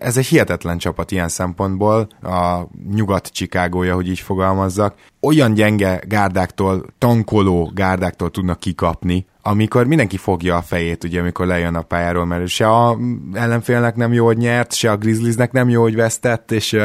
ez egy hihetetlen csapat ilyen szempontból, a nyugat Chicagója, hogy így fogalmazzak. Olyan gyenge gárdáktól, tankoló gárdáktól tudnak kikapni, amikor mindenki fogja a fejét, ugye, amikor lejön a pályáról, mert se a ellenfélnek nem jó, hogy nyert, se a Grizzliesnek nem jó, hogy vesztett, és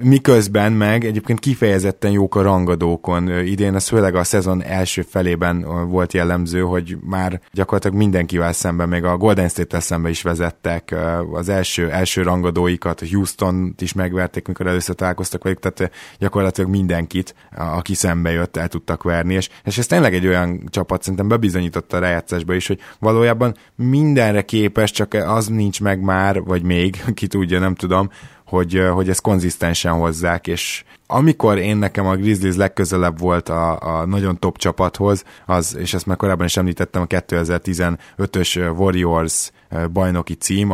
miközben meg egyébként kifejezetten jók a rangadókon. Idén ez főleg a szezon első felében volt jellemző, hogy már gyakorlatilag mindenkivel szemben, még a Golden State-tel szemben is vezettek az első rangadóikat, Houstont is megverték, mikor először találkoztak velük, tehát gyakorlatilag mindenkit, aki szembe jött, el tudtak verni, és ez tényleg egy olyan csapat, szerintem bebizonyított a rájátszásba is, hogy valójában mindenre képes, csak az nincs meg már, vagy még, ki tudja, nem tudom, hogy ezt konzisztensen hozzák, és amikor nekem a Grizzlies legközelebb volt a nagyon top csapathoz, és ezt már korábban is említettem, a 2015-ös Warriors bajnoki cím,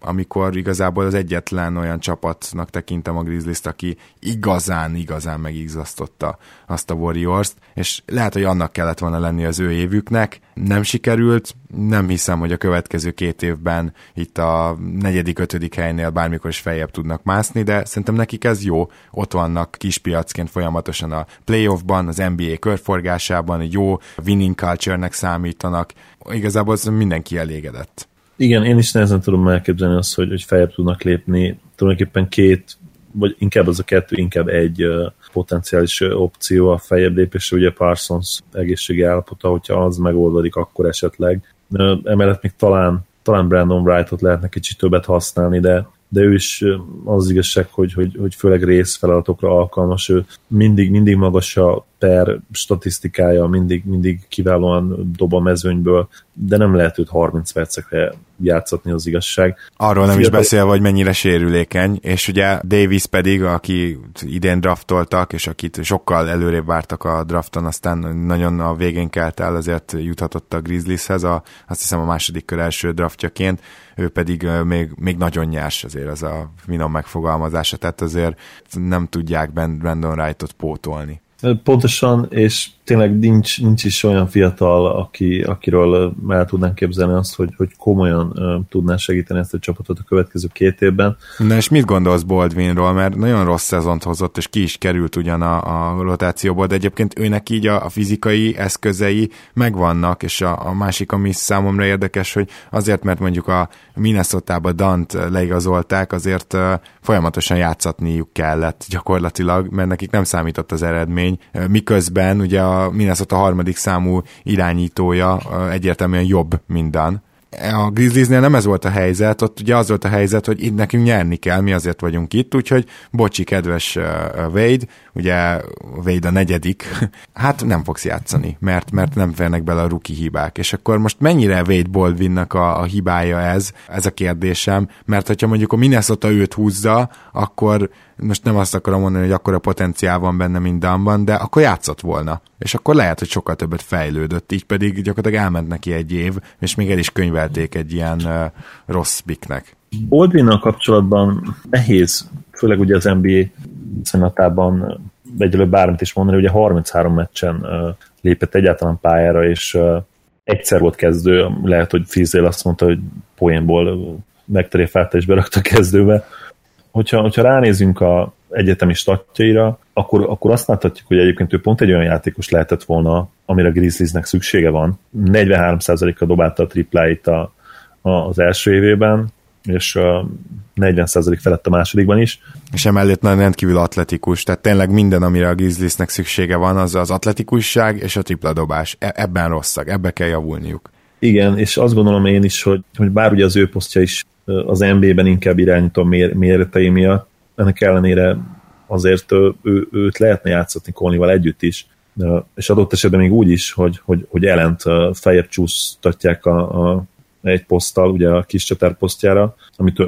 amikor igazából az egyetlen olyan csapatnak tekintem a Grizzlies-t, aki igazán megizzasztotta azt a Warriors-t, és lehet, hogy annak kellett volna lenni az ő évüknek, nem sikerült, nem hiszem, hogy a következő 2 évben itt a 4.-5. helynél bármikor is feljebb tudnak mászni, de szerintem nekik ez jó, ott vannak kispiacként folyamatosan a playoffban, az NBA körforgásában, egy jó winning culture-nek számítanak, igazából mindenki elégedett. Igen, én is nehezen tudom elképzelni azt, hogy feljebb tudnak lépni, tulajdonképpen 2, vagy inkább az a 2, inkább egy potenciális opció a feljebb lépésre, ugye Parsons egészségi állapota, hogyha az megoldódik, akkor esetleg. Emellett még talán Brandon Wright-ot lehetne kicsit többet használni, de ő is az igazság, hogy főleg részfeladatokra alkalmas, ő mindig magas a per statisztikája, mindig kiválóan dob a mezőnyből, de nem lehet őt 30 percekre játszatni, az igazság. Arról nem is beszélve, hogy mennyire sérülékeny, és ugye Davis pedig, aki idén draftoltak, és akit sokkal előrébb vártak a drafton, aztán nagyon a végén kelt el, azért juthatott a Grizzlieshez, azt hiszem a második kör első draftjaként, ő pedig még nagyon nyers, azért az a finom megfogalmazása, tehát azért nem tudják Brandon Wright-ot pótolni. Pontosan, és tényleg nincs is olyan fiatal, akiről már tudnánk képzelni azt, hogy komolyan tudná segíteni ezt a csapatot a következő 2 évben. Na és mit gondolsz Baldwinról? Mert nagyon rossz szezont hozott, és ki is került ugyan a rotációból, de egyébként őnek így a fizikai eszközei megvannak, és a másik, ami számomra érdekes, hogy azért, mert mondjuk a Minnesota-ba Dant leigazolták, azért folyamatosan játszatniuk kellett gyakorlatilag, mert nekik nem számított az eredmény, miközben ugye a Minnesota 3. számú irányítója egyértelműen jobb minden. A Grizzliesnél nem ez volt a helyzet, ott ugye az volt a helyzet, hogy itt nekünk nyerni kell, mi azért vagyunk itt, úgyhogy bocsi, kedves Wade, ugye Wade a 4, hát nem fogsz játszani, mert nem férnek bele a rookie hibák, és akkor most mennyire Wade Baldwinnak a hibája ez a kérdésem, mert hogyha mondjuk a Minnesota őt húzza, akkor most nem azt akarom mondani, hogy akkora potenciál van benne mindenben, de akkor játszott volna. És akkor lehet, hogy sokkal többet fejlődött, így pedig gyakorlatilag elment neki egy év, és még el is könyvelték egy ilyen rossz picknek. Baldwinnal kapcsolatban nehéz, főleg ugye az NBA viszonylatában egyelőbb bármit is mondani, ugye 33 meccsen lépett egyáltalán pályára, és egyszer volt kezdő, lehet, hogy Fizdale azt mondta, hogy poénból megterjéfálta és berakta kezdőbe. Hogyha ránézünk a egyetemi statjaira, akkor azt láthatjuk, hogy egyébként ő pont egy olyan játékos lehetett volna, amire a Grizzliesnek szüksége van. 43%-a dobálta a tripláit az első évében, és 40% felett a másodikban is. És emellett nagyon rendkívül atletikus, tehát tényleg minden, amire a Grizzliesnek szüksége van, az az atletikusság és a tripladobás. Ebben rosszak, ebbe kell javulniuk. Igen, és azt gondolom én is, hogy bár ugye az ő posztja is az NBA-ben inkább irányító méretei miatt, ennek ellenére azért őt lehetne játszatni Conley-val együtt is, és adott esetben még úgy is, hogy Ellent feljebb csúsztatják egy poszttal, ugye a kis csatár posztjára, amit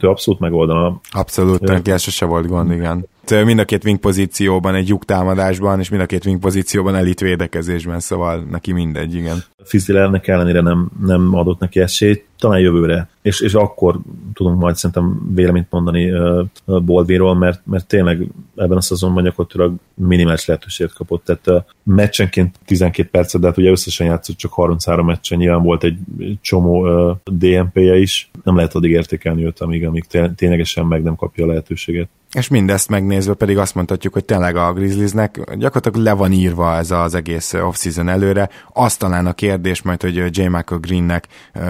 ő abszolút megoldana. Abszolút, neki se volt gond, igen. Mind a 2 wing pozícióban, egy lyuk támadásban, és mind a 2 wing pozícióban elit védekezésben, szóval neki mindegy, igen. Fizdale ennek ellenére nem adott neki esélyt, talán jövőre. És akkor tudunk majd szerintem véleményt mondani Baldwinról, mert tényleg ebben a szezonban gyakorlatilag minimális lehetőséget kapott. Tehát meccsenként 12 percet, de hát ugye összesen játszott csak 33 meccsen, nyilván volt egy csomó DNP-je is, nem lehet addig értékelni őt, amíg ténylegesen meg nem kapja a lehetőséget. És mindezt megnézve pedig azt mondhatjuk, hogy tényleg a Grizzliesnek gyakorlatilag le van írva ez az egész off-season előre. Az talán a kérdés majd, hogy JaMychal Greennek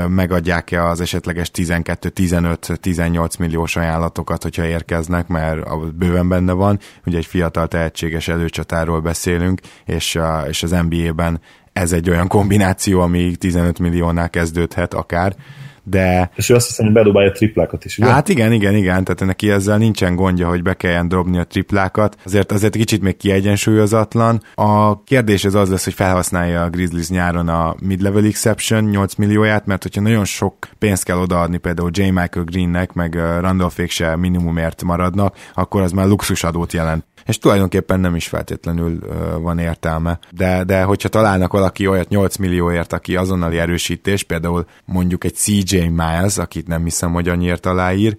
megadják-e az esetleges 12-15-18 milliós ajánlatokat, hogyha érkeznek, mert bőven benne van. Ugye egy fiatal tehetséges előcsatáról beszélünk, és az NBA-ben ez egy olyan kombináció, ami 15 milliónál kezdődhet akár. De... És ő azt hiszem, hogy bedobálja a triplákat is, ugye? Hát igen, tehát neki ezzel nincsen gondja, hogy be kelljen dobni a triplákat, azért kicsit még kiegyensúlyozatlan. A kérdés ez az lesz, hogy felhasználja a Grizzlies nyáron a mid-level exception 8 millióját, mert hogyha nagyon sok pénzt kell odaadni például JaMychal Greennek, meg Randolphék se minimumért maradnak, akkor az már luxusadót jelent. És tulajdonképpen nem is feltétlenül van értelme. De hogyha találnak valaki olyat 8 millióért, aki azonnali erősítés, például mondjuk egy CJ Miles, akit nem hiszem, hogy annyiért aláír,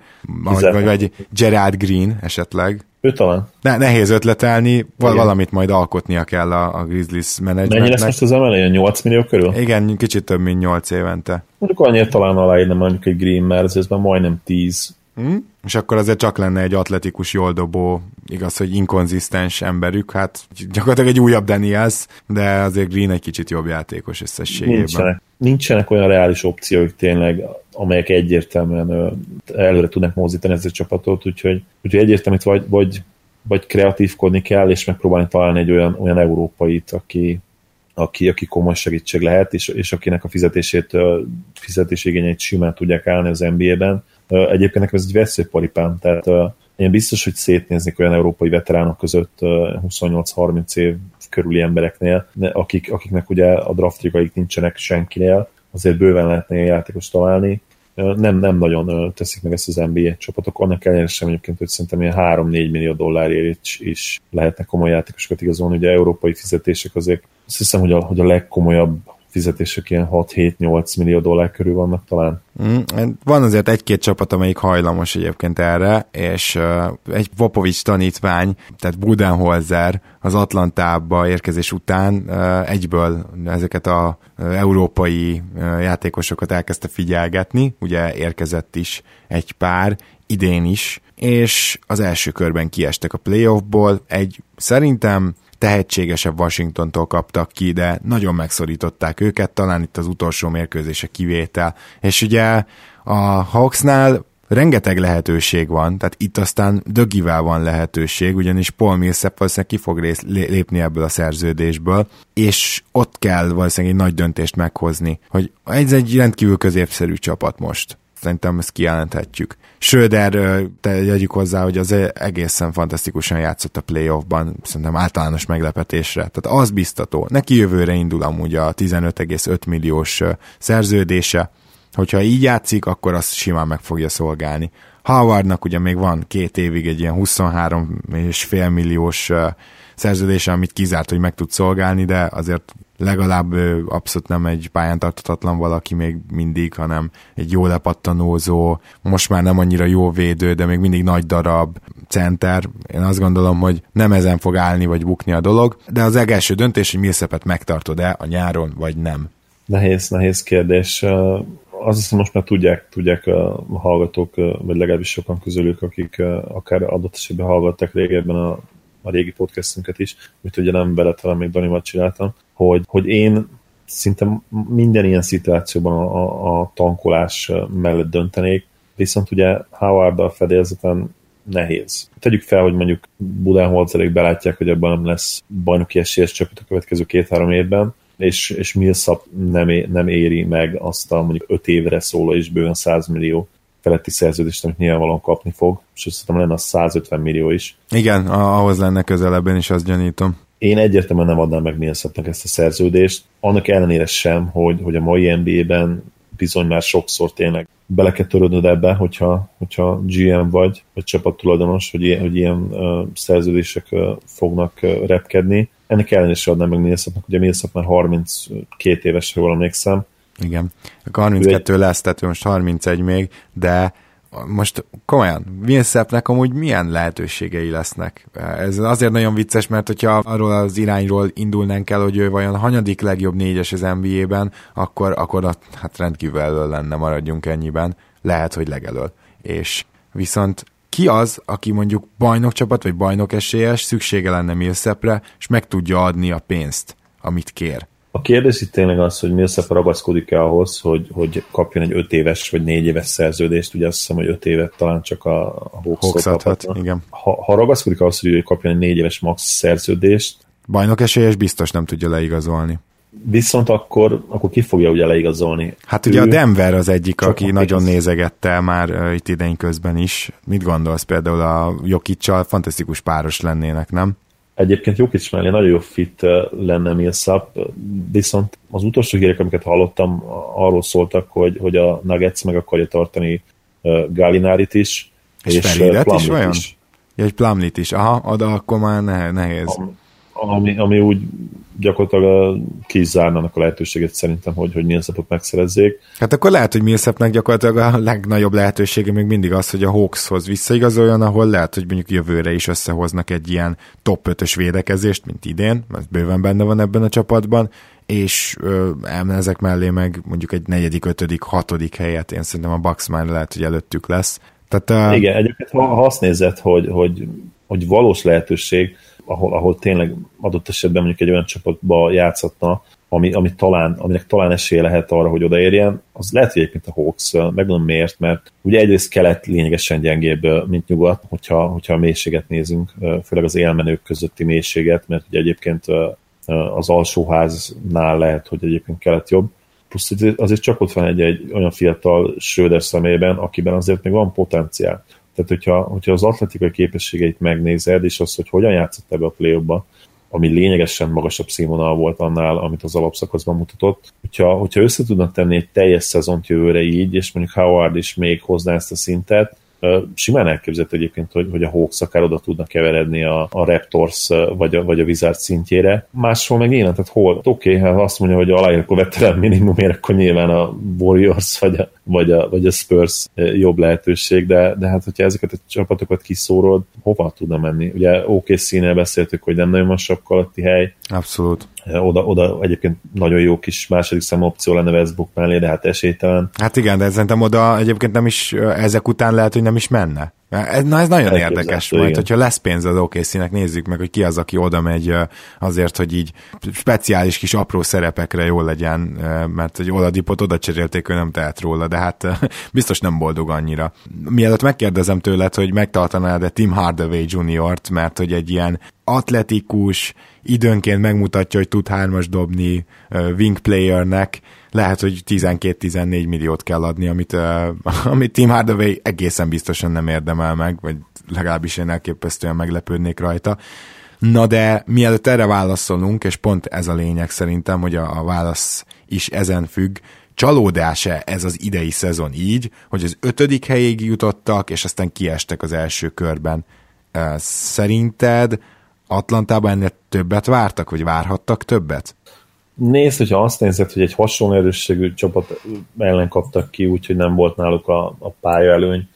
vagy Gerard Green esetleg. Ő talán. Nehéz ötletelni, valamit majd alkotnia kell a Grizzlies menedzsmentnek. Mennyi lesz most az emelője? 8 millió körül? Igen, kicsit több, mint 8 évente. Mondjuk annyiért talán aláírna mondjuk egy Green, mert ez már majdnem 10. És akkor azért csak lenne egy atletikus, jól dobó, igaz, hogy inkonzisztens emberük, hát gyakorlatilag egy újabb Daniels, de azért Green egy kicsit jobb játékos összességében. Nincsenek olyan reális opciók tényleg, amelyek egyértelműen előre tudnak mozdítani ezt a csapatot, úgyhogy egyértelműen vagy kreatívkodni kell, és megpróbálni találni egy olyan európait, aki komoly segítség lehet, és akinek a fizetésigényeit simán tudják állni az NBA-ben. Egyébként nekem ez egy veszőparipám, tehát én biztos, hogy szétnéznék olyan európai veteránok között 28-30 év körüli embereknél, akiknek ugye a draftjaik nincsenek senkinél, azért bőven lehetne ilyen játékost találni. Nem nagyon teszik meg ezt az NBA csapatok, annak ellenére sem egyébként, hogy szerintem ilyen 3-4 millió dollárért is lehetnek komoly játékosokat igazolni, ugye európai fizetések azért, azt hiszem, hogy a legkomolyabb fizetések ilyen 6-7-8 millió dollár körül vannak talán. Van azért egy-két csapat, amelyik hajlamos egyébként erre, és egy Popovics tanítvány, tehát Budenholzer az Atlantába érkezés után egyből ezeket az európai játékosokat elkezdte figyelgetni, ugye érkezett is egy pár, idén is, és az első körben kiestek a playoffból, egy szerintem tehetségesebb Washingtontól kaptak ki, de nagyon megszorították őket, talán itt az utolsó mérkőzése kivétel. És ugye a Hawksnál rengeteg lehetőség van, tehát itt aztán dögivel van lehetőség, ugyanis Paul Millsap valószínűleg ki fog lépni ebből a szerződésből, és ott kell valószínűleg egy nagy döntést meghozni, hogy ez egy rendkívül középszerű csapat most. Szerintem ezt kijelenthetjük. Schröder, tegyük hozzá, hogy az egészen fantasztikusan játszott a playoffban, szerintem általános meglepetésre. Tehát az biztató. Neki jövőre indul amúgy a 15,5 milliós szerződése. Hogyha így játszik, akkor azt simán meg fogja szolgálni. Howardnak ugye még van 2 évig egy ilyen 23,5 milliós szerződése, amit kizárt, hogy meg tud szolgálni, de azért legalább abszolút nem egy pályán tartatatlan valaki még mindig, hanem egy jó lepattanózó, most már nem annyira jó védő, de még mindig nagy darab center. Én azt gondolom, hogy nem ezen fog állni vagy bukni a dolog, de az legelső döntés, hogy Millsapet megtartod-e a nyáron, vagy nem. Nehéz kérdés. Azt hiszem, most már tudják a hallgatók, vagy legalábbis sokan közülük, akik akár adott esetben hallgatták régebben a régi podcastünket is, amit ugye nem vele, talán még Danival csináltam, hogy én szinte minden ilyen szituációban a tankolás mellett döntenék, viszont ugye Howarddal fedélzeten nehéz. Tegyük fel, hogy mondjuk Budenholzerék belátják, hogy ebben nem lesz bajnoki esélyes csapat a következő 2-3 évben, és Millsap nem éri meg azt a mondjuk 5 évre szóló és bőven 100 millió feletti szerződést, amit nyilvánvalóan kapni fog, és azt hiszem lenne az 150 millió is. Igen, ahhoz lenne közelebb, én is azt gyanítom. Én egyértelműen nem adnám meg Millsapnak ezt a szerződést, annak ellenére sem, hogy a mai NBA-ben bizony már sokszor tényleg bele kell törődnöd ebbe, hogyha GM vagy csapattulajdonos, hogy ilyen szerződések fognak repkedni. Ennek ellenére sem adnám meg Millsapnak, ugye Millsap már 32 éves, jól emlékszem, Igen. Akkor 32 lesz, tehát most 31 még, de most komolyan, Millsapnek amúgy milyen lehetőségei lesznek? Ez azért nagyon vicces, mert hogyha arról az irányról indulnánk el, hogy ő vajon a hanyadik legjobb négyes az NBA-ben, akkor hát rendkívül elől lenne, maradjunk ennyiben. Lehet, hogy legelől. És viszont ki az, aki mondjuk bajnokcsapat vagy bajnokesélyes, szüksége lenne Millsapre, és meg tudja adni a pénzt, amit kér? A kérdés itt tényleg az, hogy Millsap ragaszkodik-e ahhoz, hogy kapjon egy 5 éves vagy 4 éves szerződést, ugye azt hiszem, hogy 5 évet talán csak a Hawks-tól kaphatna. Igen. Ha ragaszkodik ahhoz, hogy kapjon egy 4 éves max szerződést, bajnok esélyes biztos nem tudja leigazolni. Viszont akkor ki fogja ugye leigazolni? Hát ugye a Denver az egyik, aki nagyon nézegette már itt idén közben is. Mit gondolsz, például a Jokic-sal fantasztikus páros lennének, nem? Egyébként Jokic mellé nagyon jó fit lenne Millsap, viszont az utolsó hírek, amiket hallottam, arról szóltak, hogy a Nuggets meg akarja tartani Gallinárit is. És Felidet is vajon? Ja, egy Plumlit is. Aha, de akkor már nehéz. Ami úgy gyakorlatilag ki is zárnának a lehetőséget szerintem, hogy Millsapot megszerezzék. Hát akkor lehet, hogy Millsapnek gyakorlatilag a legnagyobb lehetősége még mindig az, hogy a Hawkshoz visszaigazoljon, ahol lehet, hogy mondjuk jövőre is összehoznak egy ilyen top 5-ös védekezést, mint idén, mert bőven benne van ebben a csapatban, és ezek mellé meg mondjuk egy negyedik, ötödik, hatodik helyet, én szerintem a Bucks már lehet, hogy előttük lesz. Tehát, igen, egyébként ha azt nézed, hogy valós lehetőség, ahol tényleg adott esetben mondjuk egy olyan csapatba játszhatna, aminek talán esélye lehet arra, hogy odaérjen, az lehet, hogy egyébként a Hawks, megmondom miért, mert ugye egyrészt kelet lényegesen gyengébb, mint nyugat, hogyha a mélységet nézünk, főleg az élmenők közötti mélységet, mert ugye egyébként az alsóháznál lehet, hogy egyébként kelet jobb. Plusz azért csak ott van egy olyan fiatal Schröder személyben, akiben azért még van potenciál. Tehát, hogyha az atletikai képességeit megnézed, és az, hogy hogyan játszott ebbe a play-offba, ami lényegesen magasabb színvonal volt annál, amit az alapszakaszban mutatott, hogyha össze tudnak tenni egy teljes szezont jövőre így, és mondjuk Howard is még hozná ezt a szintet, simán elképzelhető egyébként, hogy a Hawks akár oda tudnak keveredni a Raptors vagy a Wizards szintjére. Máshol meg nyilván, tehát hol? Oké, ha azt mondja, hogy aláír a veterán minimumért, akkor nyilván a Warriors vagy a Spurs jobb lehetőség, de hát hogyha ezeket a csapatokat kiszórod, hova tudna menni? Ugye OKC-nél beszéltük, hogy nem nagyon van sapka alatti hely. Abszolút. Oda egyébként nagyon jó kis második számú opció lenne Westbrook mellé, de hát esélytelen. Hát igen, de szerintem oda egyébként nem is, ezek után lehet, hogy nem is menne. Na ez nagyon érdekes volt, hogyha lesz pénz az OKC-nek, nézzük meg, hogy ki az, aki oda megy azért, hogy így speciális kis apró szerepekre jól legyen, mert egy Oladipot oda cserélték, ő nem tehet róla, de hát biztos nem boldog annyira. Mielőtt megkérdezem tőled, hogy megtartanád-e Tim Hardaway Jr.-t, mert hogy egy ilyen atletikus, időnként megmutatja, hogy tud hármas dobni wing playernek, lehet, hogy 12-14 milliót kell adni, amit Tim Hardaway egészen biztosan nem érdemel meg, vagy legalábbis én elképesztően meglepődnék rajta. Na de mielőtt erre válaszolunk, és pont ez a lényeg szerintem, hogy a válasz is ezen függ, csalódás-e ez az idei szezon így, hogy az 5. helyig jutottak, és aztán kiestek az első körben. Szerinted Atlantában ennél többet vártak, vagy várhattak többet? Nézd, hogyha azt nézed, hogy egy hasonló erősségű csapat ellen kaptak ki, úgyhogy nem volt náluk a pályaelőny,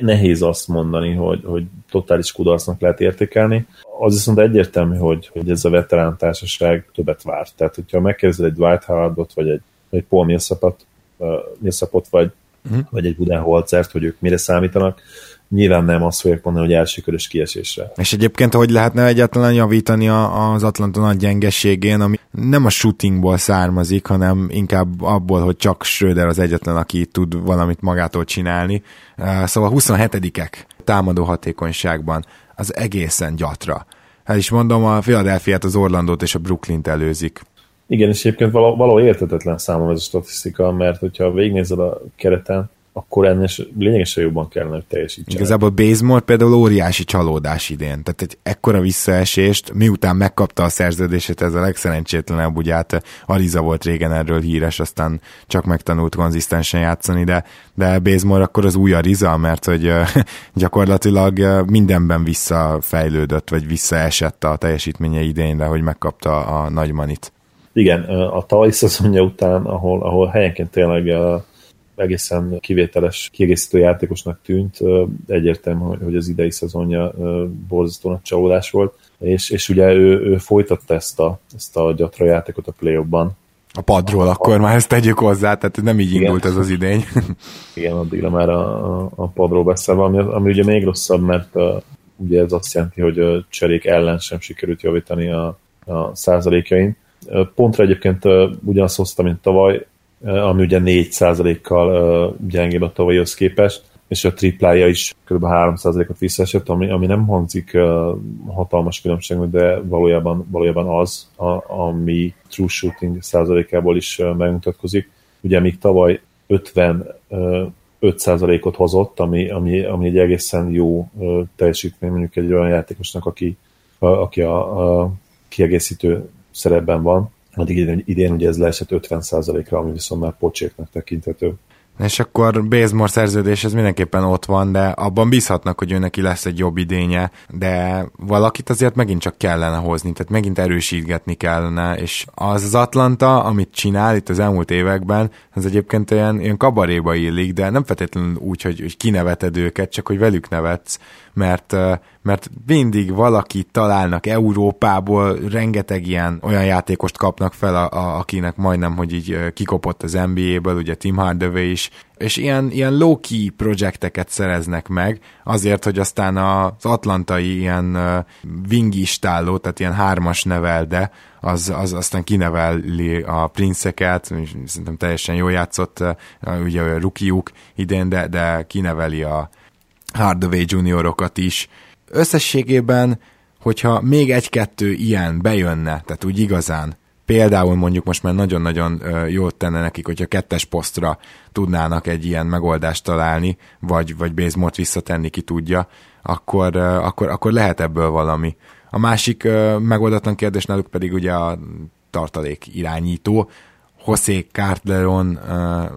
nehéz azt mondani, hogy totális kudarcnak lehet értékelni. Az viszont egyértelmű, hogy ez a veterán társaság többet várt. Tehát, hogyha megkérdezed egy Dwight Howardot, vagy egy Paul Millsapot vagy egy Budenholzert, hogy ők mire számítanak, nyilván nem azt fogják mondani, hogy első körös kiesésre. És egyébként, hogy lehetne egyáltalán javítani az Atlanta nagy gyengeségén, ami nem a shootingból származik, hanem inkább abból, hogy csak Schröder az egyetlen, aki tud valamit magától csinálni. Szóval 27-ek támadó hatékonyságban az egészen gyatra. Hát is mondom, a Philadelphiát, az Orlandót és a Brooklynt előzik. Igen, és egyébként valahol érthetetlen számomra ez a statisztika, mert hogyha végignézed a kereten, akkor ennél lényegesen jobban kellene, hogy teljesítsenek. Igazából Bazemore például óriási csalódás idén, tehát egy ekkora visszaesést, miután megkapta a szerződését, ez a legszerencsétlenebb, ugye hát Ariza volt régen erről híres, aztán csak megtanult konzisztensen játszani, de Bazemore akkor az új Ariza, mert hogy gyakorlatilag mindenben visszafejlődött, vagy visszaesett a teljesítménye idénre, hogy megkapta a nagymanit. igen, a tavalyi szezonja után, ahol helyenként tényleg egészen kivételes kiegészítő játékosnak tűnt, egyértelmű, hogy az idei szezonja borzasztó nagy csalódás volt, és ugye ő folytatta ezt a gyatra játékot a play-offban. A padról akkor már ezt tegyük hozzá, tehát nem így indult ez az idény. Igen, addigra már a padról beszélve, ami ugye még rosszabb, mert ugye ez azt jelenti, hogy a cserék ellen sem sikerült javítani a százalékain. Pontra egyébként ugyanazt hoztam, mint tavaly, ami ugye 4%-kal gyengébb a tavalyihoz képest, és a triplája is kb. 3%-ot visszaesett, ami nem hangzik hatalmas különbségnek, de valójában az, ami true shooting százalékából is megmutatkozik. Ugye még tavaly 55%-ot hozott, ami egy egészen jó teljesítmény, mondjuk egy olyan játékosnak, aki a kiegészítő szerepben van. Addig idén ugye ez leesett 50%-ra, ami viszont már pocséknak tekinthető. És akkor Bazemore szerződés, ez mindenképpen ott van, de abban bízhatnak, hogy őneki lesz egy jobb idénye, de valakit azért megint csak kellene hozni, tehát megint erősítgetni kellene, és az Atlanta, amit csinál itt az elmúlt években, az egyébként ilyen kabaréba illik, de nem feltétlenül úgy, hogy kineveted őket, csak hogy velük nevetsz, mert mindig valakit találnak Európából, rengeteg ilyen olyan játékost kapnak fel, akinek majdnem, hogy így kikopott az NBA-ből, ugye Tim Hardaway is, és ilyen low-key projekteket szereznek meg, azért, hogy aztán az atlantai ilyen wingistáló, tehát ilyen hármas nevelde, az aztán kineveli a princeket, szerintem teljesen jól játszott, ugye a rukiuk idén, de kineveli a Hardaway juniorokat is. Összességében, hogyha még egy-kettő ilyen bejönne, tehát úgy igazán, például mondjuk most már nagyon-nagyon jót tenne nekik, hogyha kettes posztra tudnának egy ilyen megoldást találni, vagy Bazemore-t visszatenni, ki tudja, akkor lehet ebből valami. A másik megoldatlan kérdés náluk pedig ugye a tartalék irányító, José Cartleron,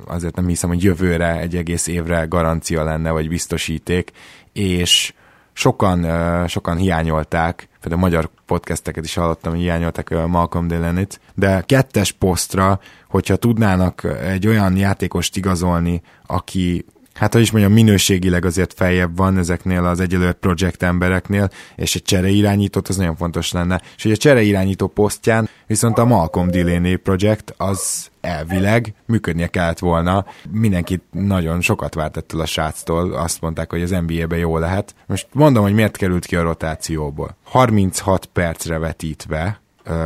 azért nem hiszem, hogy jövőre egy egész évre garancia lenne, vagy biztosíték, és sokan hiányolták, például magyar podcasteket is hallottam, hogy hiányolták Malcolm Delaney-t, de kettes posztra, hogyha tudnának egy olyan játékost igazolni, aki, hát hogy is mondjam, minőségileg azért feljebb van ezeknél az egyelőtt projekt embereknél, és egy csereirányítót, az nagyon fontos lenne. És hogy a csereirányító posztján viszont a Malcolm Delaney projekt az elvileg működnie kellett volna. Mindenki nagyon sokat várt ettől a sráctól, azt mondták, hogy az NBA-ben jó lehet. Most mondom, hogy miért került ki a rotációból. 36 percre vetítve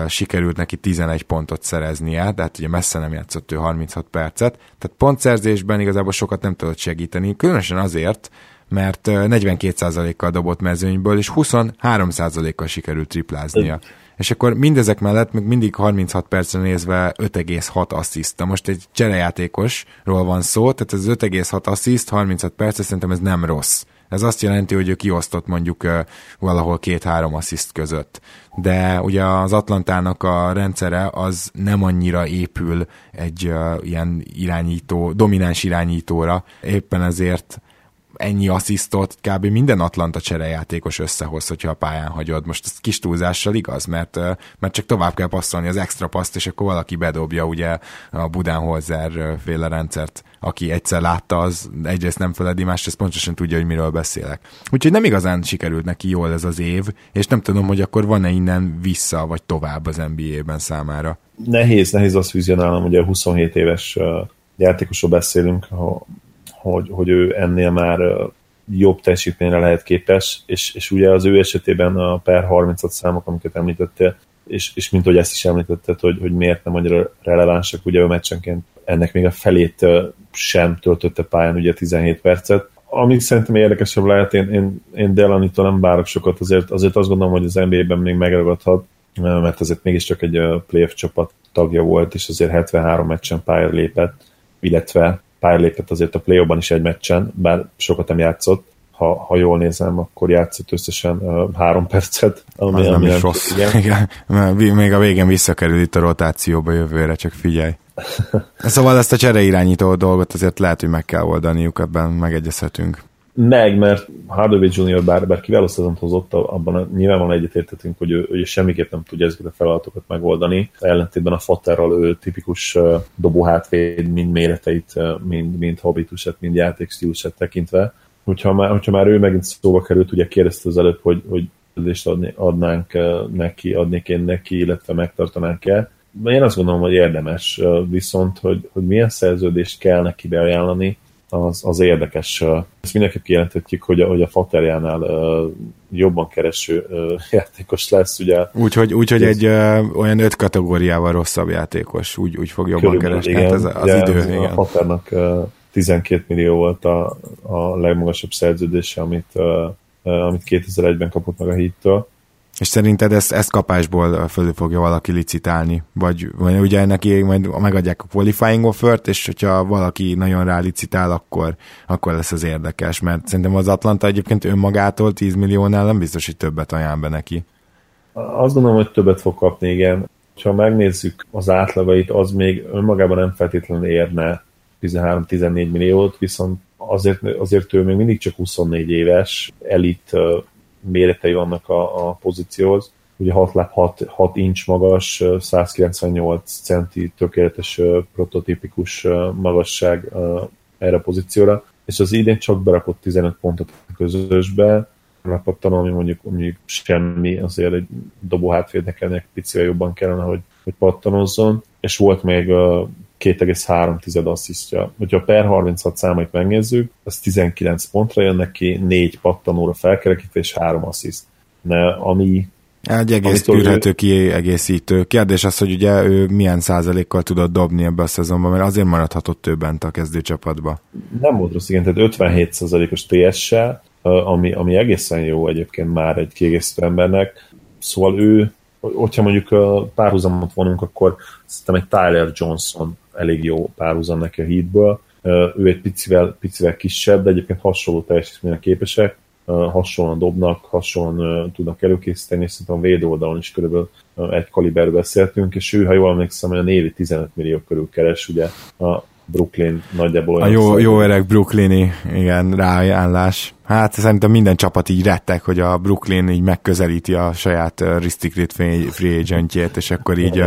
sikerült neki 11 pontot szereznie, de hát ugye messze nem játszott ő 36 percet, tehát pontszerzésben igazából sokat nem tudott segíteni, különösen azért, mert 42%-kal dobott mezőnyből, és 23%-kal sikerült tripláznia. És akkor mindezek mellett még mindig 36 percre nézve 5,6 assziszta. Most egy cserejátékosról van szó, tehát ez az 5,6 assziszt, 36 perc, szerintem ez nem rossz. Ez azt jelenti, hogy ő kiosztott mondjuk valahol 2-3 assziszt között. De ugye az Atlantának a rendszere az nem annyira épül egy ilyen irányító, domináns irányítóra. Éppen ezért ennyi asszisztot kb. Minden Atlanta cserejátékos összehoz, hogyha a pályán hagyod. Most ez kis túlzással igaz, mert csak tovább kell passzolni az extra paszt, és akkor valaki bedobja ugye a Budenholzer féle rendszert. Aki egyszer látta, az egyrészt nem feledi, másrészt pontosan tudja, hogy miről beszélek. Úgyhogy nem igazán sikerült neki jól ez az év, és nem tudom, hogy akkor van-e innen vissza, vagy tovább az NBA-ben számára. Nehéz azt vizionálnom, ugye 27 éves játékosról beszélünk, hogy ő ennél már jobb teljesítményre lehet képes, és ugye az ő esetében a per 30-at számok, amiket említettél, és mint hogy ezt is említetted, hogy miért nem annyira relevánsak, ugye a meccsenként ennek még a felét sem töltötte pályán, ugye 17 percet. Amíg szerintem érdekesebb lehet, én Delaney-tól nem várok sokat, azért azt gondolom, hogy az NBA-ben még megragadhat, mert azért mégiscsak egy playoff csapat tagja volt, és azért 73 meccsen pályára lépett, illetve pályára lépett azért a playoffban is egy meccsen, bár sokat nem játszott. Ha jól nézem, akkor játszott összesen 3 percet. Az nem is rossz. Igen. Még a végén visszakerül itt a rotációba jövőre, csak figyelj. Szóval ezt a csereirányító dolgot azért lehet, hogy meg kell oldaniuk, ebben megegyezhetünk. meg, mert Hardaway Jr. bár kiváló szezont hozott, abban nyilvánvalóan egyetértetünk, hogy ő semmiképp nem tudja ezeket a feladatokat megoldani. Ellentétben a Fatterral ő tipikus dobóhátvéd, mind méreteit, mind habitusát, mind játékstílusát tekintve. Hogyha már ő megint szóba került, ugye kérdezte az előbb, hogy edzést adnék én neki, illetve megtartanánk-e. Én azt gondolom, hogy érdemes, viszont hogy milyen szerződést kell neki beajánlani, az érdekes. Ezt mindenképp kijelentetjük, hogy a Faterjánál jobban kereső játékos lesz, ugye. Úgyhogy egy olyan 5 kategóriával rosszabb játékos, úgy fog jobban keresni. Hát ez az idő. Igen. A Faternak 12 millió volt a legmagasabb szerződése, amit 2001-ben kapott meg a Heattől. És szerinted ezt kapásból fölül fogja valaki licitálni? Vagy ugye neki majd megadják a qualifying offert, és hogyha valaki nagyon rá licitál, akkor lesz az érdekes, mert szerintem az Atlanta egyébként önmagától 10 milliónál nem biztos, hogy többet ajánl be neki. Azt gondolom, hogy többet fog kapni, igen. Ha megnézzük az átlagait, az még önmagában nem feltétlenül érne 13-14 milliót, viszont azért ő még mindig csak 24 éves, elit méretei vannak a pozícióhoz. Ugye 6 inch magas, 198 centi tökéletes prototípikus magasság erre a pozícióra, és az idén csak berakott 15 pontot a közösbe, rapattanul, ami mondjuk semmi, azért egy dobó hátvédnek ennek picivel jobban kellene, hogy pattanozzon, és volt még 2,3 asszisztja. Hogyha per 36 számait megnézzük, az 19 pontra jön neki, 4 pattanóra felkerekítve, és 3 assziszt. Egy egész tűrhető kiegészítő. Kérdés az, hogy ugye ő milyen százalékkal tudott dobni ebbe a szezonban, mert azért maradhatott többent a kezdőcsapatba. Nem volt rossz, igen, tehát 57%-os TS-sel, ami egészen jó egyébként már egy kiegészítő embernek. Szóval ő, hogyha mondjuk párhuzamot vonunk, akkor szerintem egy Tyler Johnson elég jó párhuzam neki a Heatből. Ő egy picivel kisebb, de egyébként hasonló teljesítményre képesek, hasonlóan dobnak, hasonlóan tudnak előkészíteni, és szerintem a védőoldalon is körülbelül egy kaliberről beszéltünk, és ő, ha jól emlékszem, olyan évi 15 millió körül keres, ugye a Brooklyn nagyjából olyan. A jó öreg brooklyni, igen, rájánlás. Hát szerintem minden csapat így retteg, hogy a Brooklyn így megközelíti a saját restricted free agentjét, és akkor így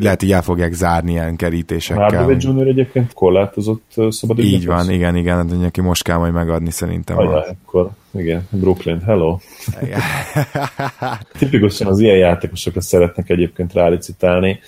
lehet így el fogják zárni ilyen kerítésekkel. Hardaway Jr. egyébként korlátozott szabad ügynököz. Így van, igen, de neki most kell majd megadni szerintem. Akkor igen, Brooklyn, hello. Tipikusan az ilyen játékosokra szeretnek egyébként rálicitálni,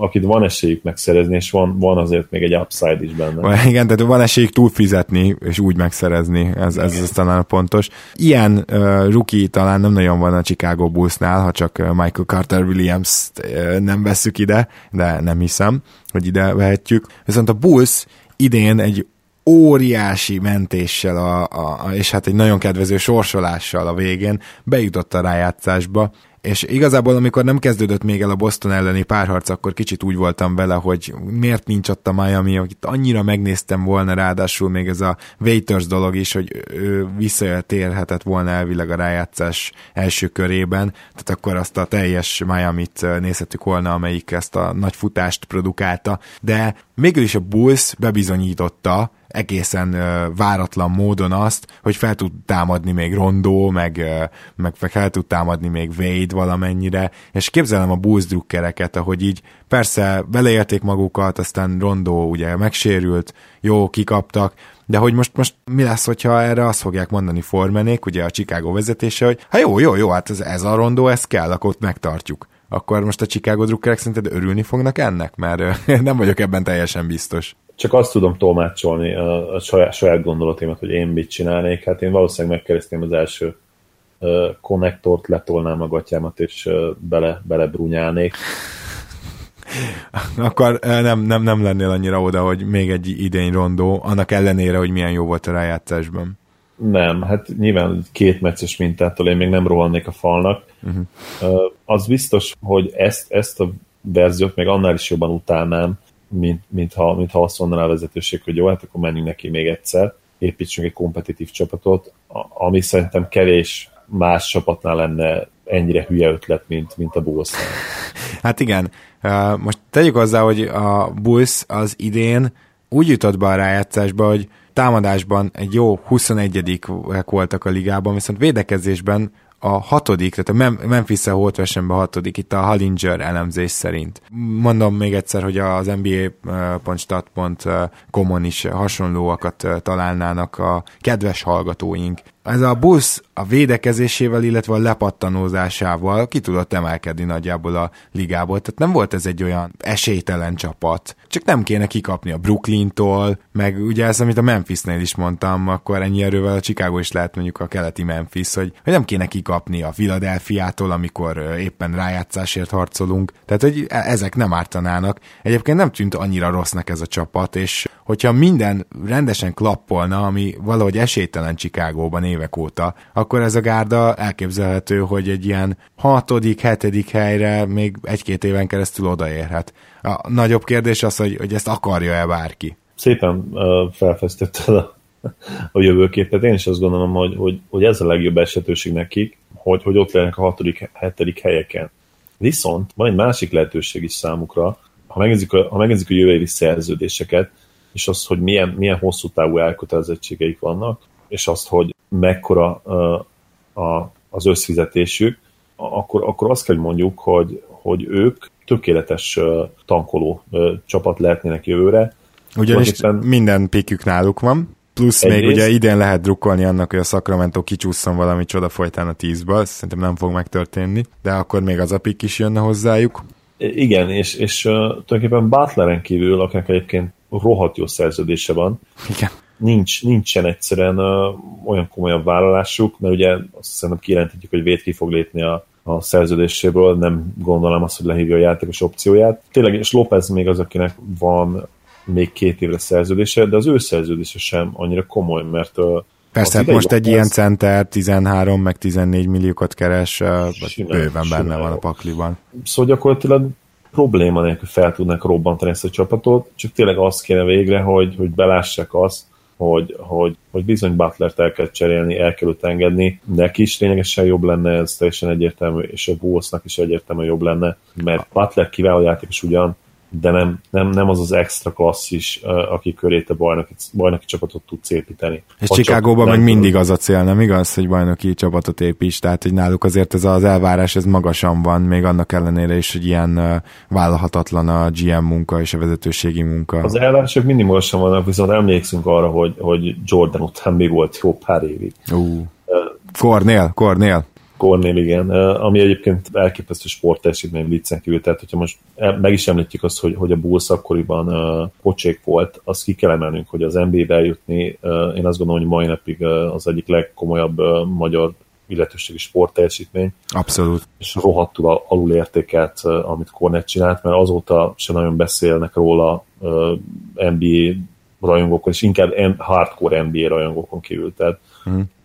akit van esélyük megszerezni, és van azért még egy upside is benne. Igen, tehát van esélyük túlfizetni, és úgy megszerezni. Ez talán pontos. Ilyen rookie talán nem nagyon van a Chicago Bullsnál, ha csak Michael Carter Williams-t nem vesszük ide, de nem hiszem, hogy ide vehetjük. Viszont a Bulls idén egy óriási mentéssel, és hát egy nagyon kedvező sorsolással a végén bejutott a rájátszásba, és igazából amikor nem kezdődött még el a Boston elleni párharc, akkor kicsit úgy voltam vele, hogy miért nincs ott a Miami, akit annyira megnéztem volna, ráadásul még ez a Waiters dolog is, hogy ő visszatérhetett volna elvileg a rájátszás első körében, tehát akkor azt a teljes Miamit nézhettük volna, amelyik ezt a nagy futást produkálta, de mégis a Bulls bebizonyította egészen váratlan módon azt, hogy fel tud támadni még Rondó, meg fel tud támadni még Wade valamennyire, és képzelem a Bulls drukkereket, ahogy így persze beleérték magukat, aztán Rondó ugye megsérült, jó, kikaptak, de hogy most mi lesz, hogyha erre azt fogják mondani Formanék, ugye a Chicago vezetése, hogy ha jó, hát ez a Rondó, ez kell, akkor ott megtartjuk. Akkor most a Chicago drukkerek szerinted örülni fognak ennek? Mert nem vagyok ebben teljesen biztos. Csak azt tudom tolmácsolni a saját gondolatémat, hogy én mit csinálnék. Hát én valószínűleg megkeresztém az első konnektort, letolnám a gatyámat, és belebrunyálnék. Akkor nem lennél annyira oda, hogy még egy idény Rondó, annak ellenére, hogy milyen jó volt a rájátszásban. Nem, hát nyilván 2 meccses mintától én még nem rohannék a falnak. Uh-huh. Az biztos, hogy ezt a verziót még annál is jobban utálnám, mintha azt mondaná a vezetőség, hogy jó, hát akkor menjünk neki még egyszer, építsünk egy kompetitív csapatot, ami szerintem kevés más csapatnál lenne ennyire hülye ötlet, mint a Bulls. Hát igen, most tegyük hozzá, hogy a Bulls az idén úgy jutott be a rájátszásba, hogy támadásban egy jó 21-ek voltak a ligában, viszont védekezésben a hatodik, tehát a Memphis-szel holt versenyben hatodik, itt a Hollinger elemzés szerint. Mondom még egyszer, hogy az NBA.stat.com-on is hasonlóakat találnának a kedves hallgatóink. Ez a Bulls a védekezésével, illetve a lepattanózásával ki tudott emelkedni nagyjából a ligából, tehát nem volt ez egy olyan esélytelen csapat. Csak nem kéne kikapni a Brooklyntól, meg ugye ezt, amit a Memphisnél is mondtam, akkor ennyi erővel a Chicago is lehet mondjuk a keleti Memphis, hogy nem kéne kikapni a Philadelphiától, amikor éppen rájátszásért harcolunk. Tehát, hogy ezek nem ártanának. Egyébként nem tűnt annyira rossznak ez a csapat, és hogyha minden rendesen klappolna, ami valahogy esélytelen Chicagóban évek óta, akkor ez a gárda elképzelhető, hogy egy ilyen 6.-7. helyre még egy-két éven keresztül odaérhet. A nagyobb kérdés az, hogy ezt akarja-e bárki. Szépen felfesztetted a jövőképet. Én is azt gondolom, hogy ez a legjobb esetőség nekik, hogy ott lennek a 6.-7. helyeken. Viszont van egy másik lehetőség is számukra, ha megnézzük a jövő évi szerződéseket, és azt, hogy milyen hosszú távú elkötelezettségeik vannak, és azt, hogy mekkora az összfizetésük, akkor azt kell mondjuk, hogy ők tökéletes tankoló csapat lehetnének jövőre. Ugyanis minden pikük náluk van, plusz még ugye idén lehet drukkolni annak, hogy a Sacramento kicsúszson valami csoda folytán a 10-ből, szerintem nem fog megtörténni, de akkor még az a pik is jönne hozzájuk. Igen, és tulajdonképpen Butleren kívül, akinek egyébként rohadt jó szerződése van. Igen. Nincsen egyszerűen olyan komolyabb vállalásuk, mert ugye azt hiszem kijelenthetjük, hogy Wade ki fog lépni a szerződéséből, nem gondolom azt, hogy lehívja a játékos opcióját. Tényleg, és Lopez még az, akinek van még 2 évre szerződése, de az ő szerződése sem annyira komoly, mert persze, hát most egy ilyen center 13 meg 14 milliókat keres, bőven benne van a pakliban. Szóval gyakorlatilag probléma nélkül fel tudnak robbantani ezt a csapatot, csak tényleg azt kéne végre, hogy belássák azt, hogy bizony Butlert el kell cserélni, el kell őt engedni. Neki is lényegesen jobb lenne, ez teljesen egyértelmű, és a Bullsnak is egyértelmű jobb lenne, mert Butler kiváló játékos ugyan, de nem az az extra klasszis, aki köré te bajnoki csapatot tudsz építeni. És Chicagóban meg mindig az a cél, nem igaz, hogy bajnoki csapatot építs, tehát hogy náluk azért ez az elvárás ez magasan van, még annak ellenére is, hogy ilyen vállalhatatlan a GM munka és a vezetőségi munka. Az elvárások mindig magasan vannak, viszont emlékszünk arra, hogy Jordan után még volt jó pár évig. Kornél, igen, ami egyébként elképesztő sportteljesítmény viccen kívül, tehát hogyha most meg is említjük azt, hogy a Bulls akkoriban pocsék volt, azt ki kell emelnünk, hogy az NBA-be jutni, én azt gondolom, hogy mai napig az egyik legkomolyabb magyar illetőségi sportteljesítmény. Abszolút. És rohadtul alulértékelt, amit Kornet csinált, mert azóta sem nagyon beszélnek róla NBA rajongókon, és inkább hardcore NBA rajongókon kívül, tehát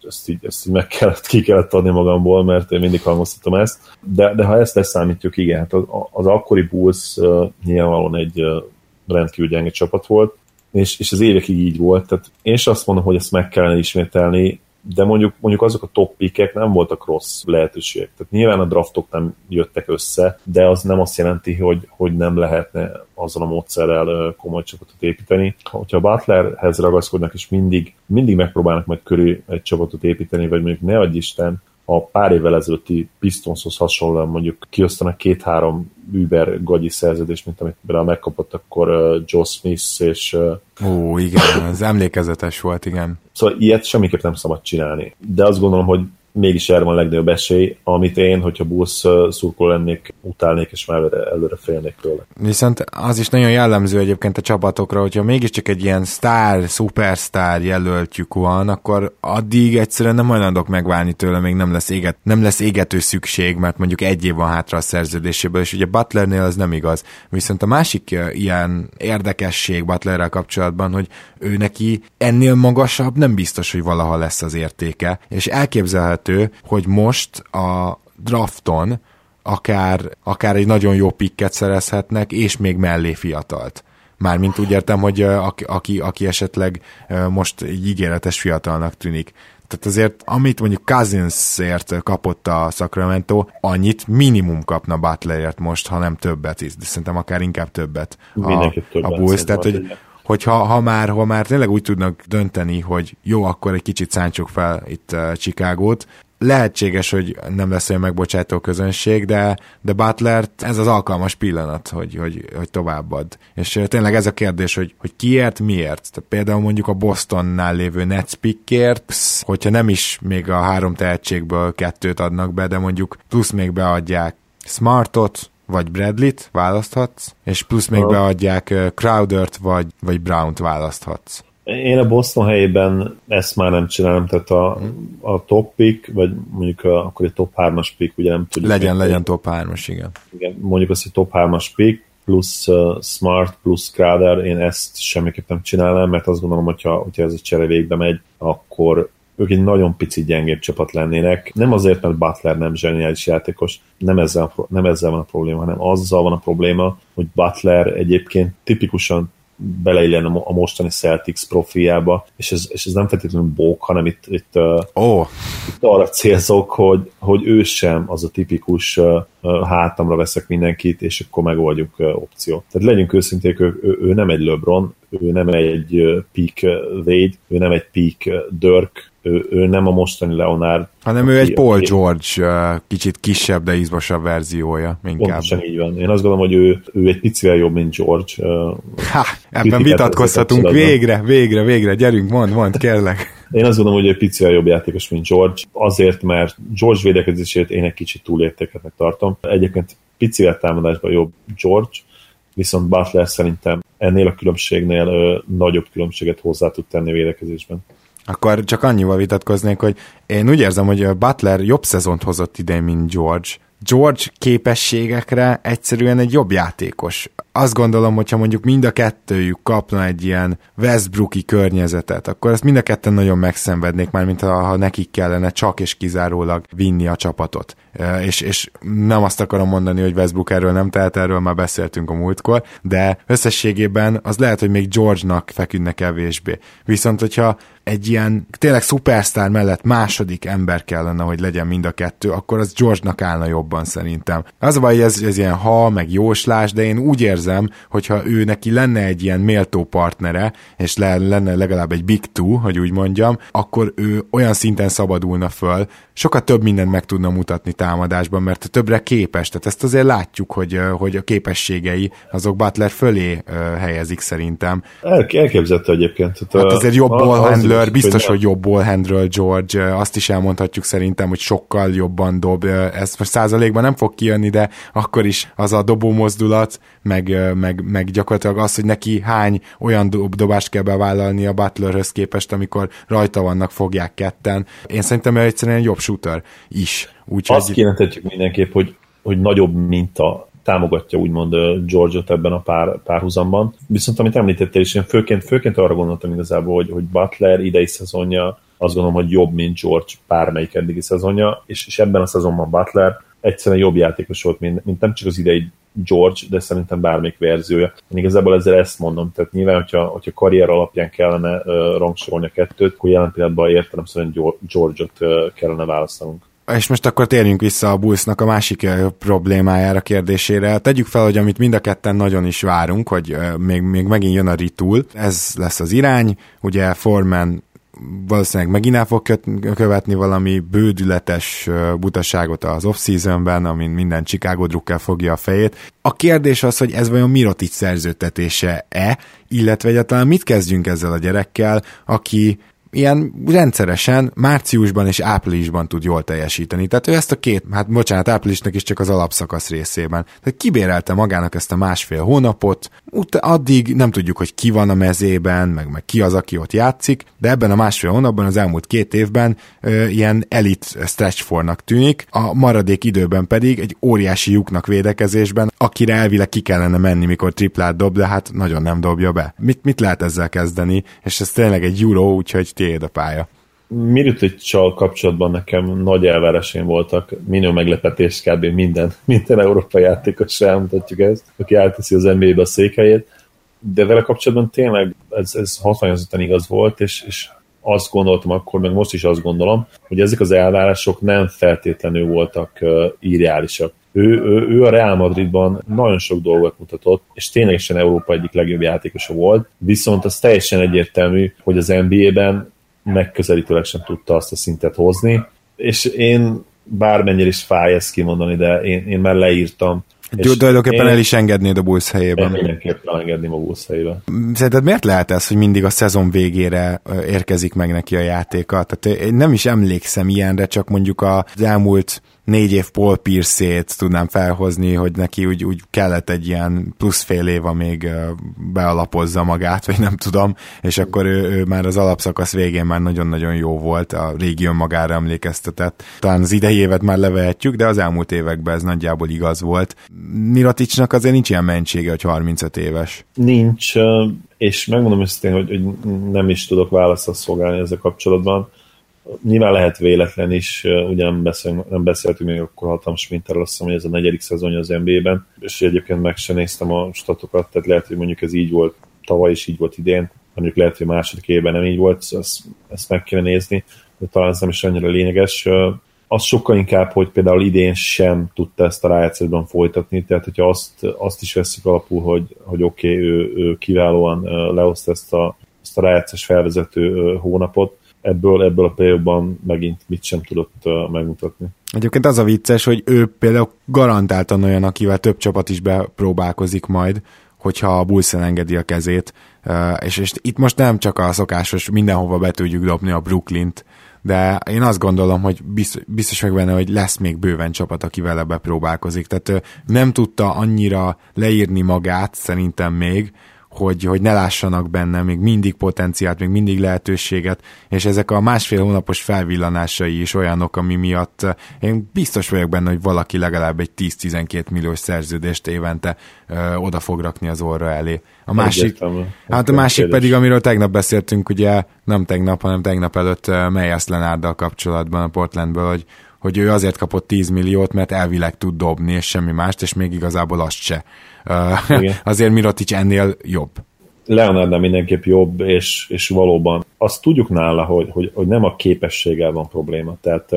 ezt így ki kellett adni magamból, mert én mindig hangoztatom ezt, de ha ezt leszámítjuk, igen, hát az akkori Bulls nyilvánvalóan egy rendkívül gyenge csapat volt, és az évekig így volt, tehát én is azt mondom, hogy ezt meg kellene ismételni, de mondjuk azok a top pickek nem voltak rossz lehetőségek, tehát nyilván a draftok nem jöttek össze, de az nem azt jelenti, hogy nem lehetne azzal a módszerrel komoly csapatot építeni. Hogyha a Butlerhez ragaszkodnak, és mindig megpróbálnak majd körül egy csapatot építeni, vagy mondjuk ne adj Isten, a pár évvel ezelőtti Pistonshoz hasonlóan mondjuk kiosztanak 2-3 über gagyi szerződést, mint amit megkapott akkor Joe Smith, és... Ó, igen, ez emlékezetes volt, igen. Szóval ilyet semmiképp nem szabad csinálni. De azt gondolom, hogy mégis erre van a legnagyobb esély, amit én, hogyha Bulls szurkol lennék, utálnék, és már előre félnék tőle. Viszont az is nagyon jellemző egyébként a csapatokra, hogyha mégiscsak egy ilyen szupersztár jelöltjük van, akkor addig egyszerűen nem hajlandok megválni tőle, még nem lesz égető szükség, mert mondjuk 1 év van hátra a szerződéséből, és ugye Butlernél az nem igaz. Viszont a másik ilyen érdekesség Butlerrel kapcsolatban, hogy ő neki ennél magasabb nem biztos, hogy valaha lesz az értéke, és elképzelhető, hogy most a drafton akár egy nagyon jó pikket szerezhetnek, és még mellé fiatalt. Mármint úgy értem, hogy aki esetleg most ígéretes fiatalnak tűnik. Tehát azért, amit mondjuk Cousinsért kapott a Sacramento, annyit minimum kapna Butlerért most, ha nem többet is, de szerintem akár inkább többet a Bulls. Tehát, hogy hogy ha már tényleg úgy tudnak dönteni, hogy jó, akkor egy kicsit szántsuk fel itt Chicagót, lehetséges, hogy nem lesz olyan megbocsátó közönség, de Butlert ez az alkalmas pillanat, hogy továbbad. És tényleg ez a kérdés, hogy kiért, miért? Tehát például mondjuk a Bostonnál lévő Nets pickért, hogyha nem is még a 3 tehetségből 2-t adnak be, de mondjuk plusz még beadják Smartot, vagy Bradley-t választhatsz, és plusz még beadják Crowdert, vagy Brownt választhatsz. Én a Boston helyében ezt már nem csinálom, tehát a top pick, vagy mondjuk akkor egy top 3-as pick, ugye nem tudjuk. Legyen top 3-as, igen. Mondjuk azt, hogy top 3-as pick, plusz Smart, plusz Crowder, én ezt semmiképpen nem csinálnám, mert azt gondolom, hogyha ez a csere végbe megy, akkor ők egy nagyon pici gyengébb csapat lennének. Nem azért, mert Butler nem zseniális játékos, nem ezzel van a probléma, hanem azzal van a probléma, hogy Butler egyébként tipikusan beleillen a mostani Celtics profiába, és ez nem feltétlenül bók, hanem itt arra célzok, hogy ő sem az a tipikus hátamra veszek mindenkit, és akkor megoldjuk opció. Tehát legyünk őszinték, ő nem egy LeBron, ő nem egy peak Wade, ő nem egy peak Dirk, ő nem a mostani Leonard. Hanem ő egy Paul George kicsit kisebb, de izmosabb verziója. Inkább. Pontosan így van. Én azt gondolom, hogy ő egy picivel jobb, mint George. Ebben vitatkozhatunk. Végre. Gyerünk, mondd, kérlek. Én azt gondolom, hogy egy picivel jobb játékos, mint George. Azért, mert George védekezését én egy kicsit túlértéketnek tartom. Egyébként picivel támadásban jobb George, viszont Butler szerintem ennél a különbségnél nagyobb különbséget hozzá tud tenni védekezésben. Akkor csak annyival vitatkoznék, hogy én úgy érzem, hogy Butler jobb szezont hozott idén, mint George. George képességekre egyszerűen egy jobb játékos. Azt gondolom, hogyha mondjuk mind a kettőjük kapna egy ilyen Westbrooki környezetet, akkor ezt mind a ketten nagyon megszenvednék, mármint ha nekik kellene csak és kizárólag vinni a csapatot. És nem azt akarom mondani, hogy Westbrook erről nem tehet, erről már beszéltünk a múltkor, de összességében az lehet, hogy még George-nak feküdne kevésbé. Viszont, hogyha egy ilyen tényleg szupersztár mellett második ember kellene, hogy legyen mind a kettő, akkor az George-nak állna jobban szerintem. Az a baj, hogy ez ilyen meg jóslás, de én úgy érzem, hogyha ő neki lenne egy ilyen méltó partnere, és lenne legalább egy big two, hogy úgy mondjam, akkor ő olyan szinten szabadulna föl, sokat több mindent meg tudna mutatni támadásban, mert többre képes. Tehát ezt azért látjuk, hogy a képességei azok Butler fölé helyezik szerintem. Elképzelte egyébként. Hát azért jobb ballhandler, biztos, hogy jobb ballhandler George, azt is elmondhatjuk szerintem, hogy sokkal jobban dob. Ez most százalékban nem fog kijönni, de akkor is az a dobó mozdulat, meg gyakorlatilag az, hogy neki hány olyan dobást kell bevállalni a Butlerhöz képest, amikor rajta vannak, fogják ketten. Én szerintem ő egyszerűen jobb shooter is. Azt kéne tetjük mindenképp, hogy nagyobb minta támogatja úgymond George-ot ebben a párhuzamban. Viszont amit említettél is, én főként arra gondoltam igazából, hogy Butler idei szezonja azt gondolom, hogy jobb, mint George bármelyik eddigi szezonja, és ebben a szezonban Butler egyszerűen jobb játékos volt, mint nem csak az idei George, de szerintem bármelyik verziója. Én igazából ezzel ezt mondom, tehát nyilván, hogyha karrier alapján kellene rangsorolni a kettőt, akkor jelen pillanatban értelemszerűen George-ot kellene választanunk. És most akkor térjünk vissza a Bullsnak a másik problémájára, kérdésére. Tegyük fel, hogy amit mind a ketten nagyon is várunk, hogy még megint jön a retool, ez lesz az irány, ugye Foreman valószínűleg megint el fog követni valami bődületes butaságot az off-seasonben, amin minden Chicago drukkel fogja a fejét. A kérdés az, hogy ez vajon Mirotic szerződtetése-e, illetve egyáltalán mit kezdjünk ezzel a gyerekkel, aki ilyen rendszeresen márciusban és áprilisban tud jól teljesíteni. Tehát ő ezt a áprilisnak is csak az alapszakasz részében. Tehát kibérelte magának ezt a 1,5 hónapot, addig nem tudjuk, hogy ki van a mezében, meg ki az, aki ott játszik, de ebben a 1,5 hónapban az elmúlt 2 évben ilyen elit stretch fournak tűnik, a maradék időben pedig egy óriási lyuknak védekezésben, akire elvileg ki kellene menni, mikor triplát dob, de hát nagyon nem dobja be. Mit lehet ezzel kezdeni? És ez tényleg egy Euro, úgyhogy tiéd a pálya. Mirotić-sal kapcsolatban nekem nagy elvárásaim voltak, minő meglepetés kb. Minden európai játékosra elmutatjuk ezt, aki elteszi az NBA-be a székhelyét, de vele kapcsolatban tényleg ez 68-an igaz volt, és azt gondoltam akkor, meg most is azt gondolom, hogy ezek az elvárások nem feltétlenül voltak irreálisak. Ő a Real Madridban nagyon sok dolgot mutatott, és ténylegesen Európa egyik legjobb játékosa volt, viszont az teljesen egyértelmű, hogy az NBA-ben megközelítőleg sem tudta azt a szintet hozni, és én bármennyire is fáj ezt kimondani, de én már leírtam. Tulajdonképpen el is engednéd a Bulls helyében. Mindenképpen elengedném a Bulls helyében. Szerinted miért lehet ez, hogy mindig a szezon végére érkezik meg neki a játéka? Tehát én nem is emlékszem ilyenre, csak mondjuk az elmúlt 4 év Paul Pierce-ét tudnám felhozni, hogy neki úgy kellett egy ilyen plusz fél év, amíg bealapozza magát, vagy nem tudom, és akkor ő már az alapszakasz végén már nagyon-nagyon jó volt, a régi önmagára emlékeztetett. Talán az idei évet már levehetjük, de az elmúlt években ez nagyjából igaz volt. Miroticsnak azért nincs ilyen mentsége, hogy 35 éves. Nincs, és megmondom őszintén, hogy nem is tudok választ szolgálni ezzel kapcsolatban. Nyilván lehet véletlen is, ugye nem beszéltünk még akkor hatalmas mintáról, azt hiszem, hogy ez a 4. szezonja az NBA-ben, és egyébként meg sem néztem a statokat, tehát lehet, hogy mondjuk ez így volt tavaly, és így volt idén, mondjuk lehet, hogy második évben nem így volt, ezt meg kéne nézni, de talán ez nem is annyira lényeges. Az sokkal inkább, hogy például idén sem tudta ezt a rájátszásban folytatni, tehát hogyha azt is veszik alapul, hogy oké, ő kiválóan lehozta ezt a rájátszás felvezető hónapot, ebből a play-ban megint mit sem tudott megmutatni. Egyébként az a vicces, hogy ő például garantáltan olyan, akivel több csapat is bepróbálkozik majd, hogyha a Bulls engedi a kezét, és itt most nem csak a szokásos, mindenhova be tudjuk dobni a Brooklynt, de én azt gondolom, hogy biztos meg benne, hogy lesz még bőven csapat, aki vele bepróbálkozik. Tehát nem tudta annyira leírni magát, szerintem még, hogy ne lássanak benne még mindig potenciált, még mindig lehetőséget, és ezek a másfél hónapos felvillanásai is olyanok, ami miatt én biztos vagyok benne, hogy valaki legalább egy 10-12 milliós szerződést évente oda fog rakni az orra elé. A másik pedig, amiről tegnap beszéltünk, ugye nem tegnap, hanem tegnap előtt Meyers Leonarddal kapcsolatban a Portlandből, hogy ő azért kapott 10 milliót, mert elvileg tud dobni, és semmi mást, és még igazából azt se. Azért Mirotic ennél jobb. Leonardnál mindenképp jobb, és valóban azt tudjuk nála, hogy nem a képességgel van probléma. Tehát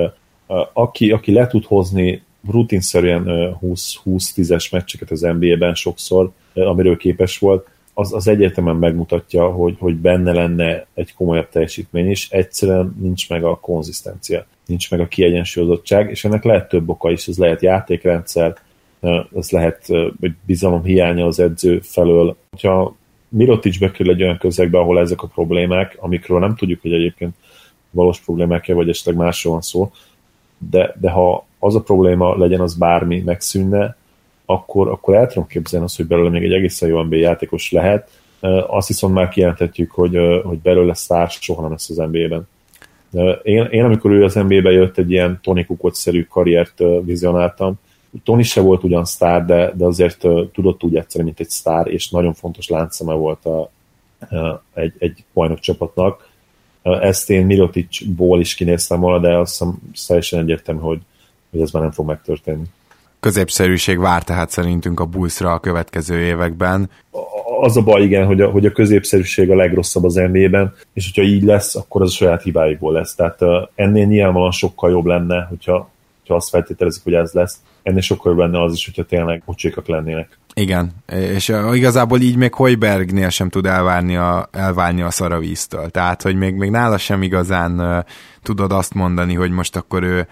aki le tud hozni rutinszerűen 20-10-es meccseket az NBA-ben sokszor, amiről képes volt, az egyértelműen megmutatja, hogy benne lenne egy komolyabb teljesítmény is, egyszerűen nincs meg a konzisztencia, nincs meg a kiegyensúlyozottság, és ennek lehet több oka is, ez lehet játékrendszer, ez lehet egy bizalom hiánya az edző felől. Ha Mirotic bekerül egy olyan közegbe, ahol ezek a problémák, amikről nem tudjuk, hogy egyébként valós problémákja, vagy esetleg másról van szó, de ha az a probléma legyen, az bármi megszűnne, akkor el tudom képzelni azt, hogy belőle még egy egészen jó NBA játékos lehet. Azt viszont már kijelenthetjük, hogy belőle sztár soha nem lesz az NBA-ben. Én amikor ő az NBA-be jött, egy ilyen Tony Kukoc-szerű karriert vizionáltam. Tony se volt ugyan sztár, de azért tudott úgy egyszerűen, mint egy sztár, és nagyon fontos láncszeme volt egy bajnok csapatnak. Ezt én Miroticból is kinéztem volna, de azt hiszem teljesen egyértelmű, hogy ez már nem fog megtörténni. Középszerűség vár tehát szerintünk a Bullsra a következő években. Az a baj, igen, hogy a középszerűség a legrosszabb az NBA-ben, és hogyha így lesz, akkor az a saját hibáiból lesz. Tehát ennél nyilvánvalóan sokkal jobb lenne, hogyha azt feltételezik, hogy ez lesz. Ennél sokkal jobb lenne az is, hogyha tényleg bocsékak lennének. Igen, és igazából így még Hoibergnél sem tud elválni a szaravíztől. Tehát, hogy még nála sem igazán tudod azt mondani, hogy most akkor ő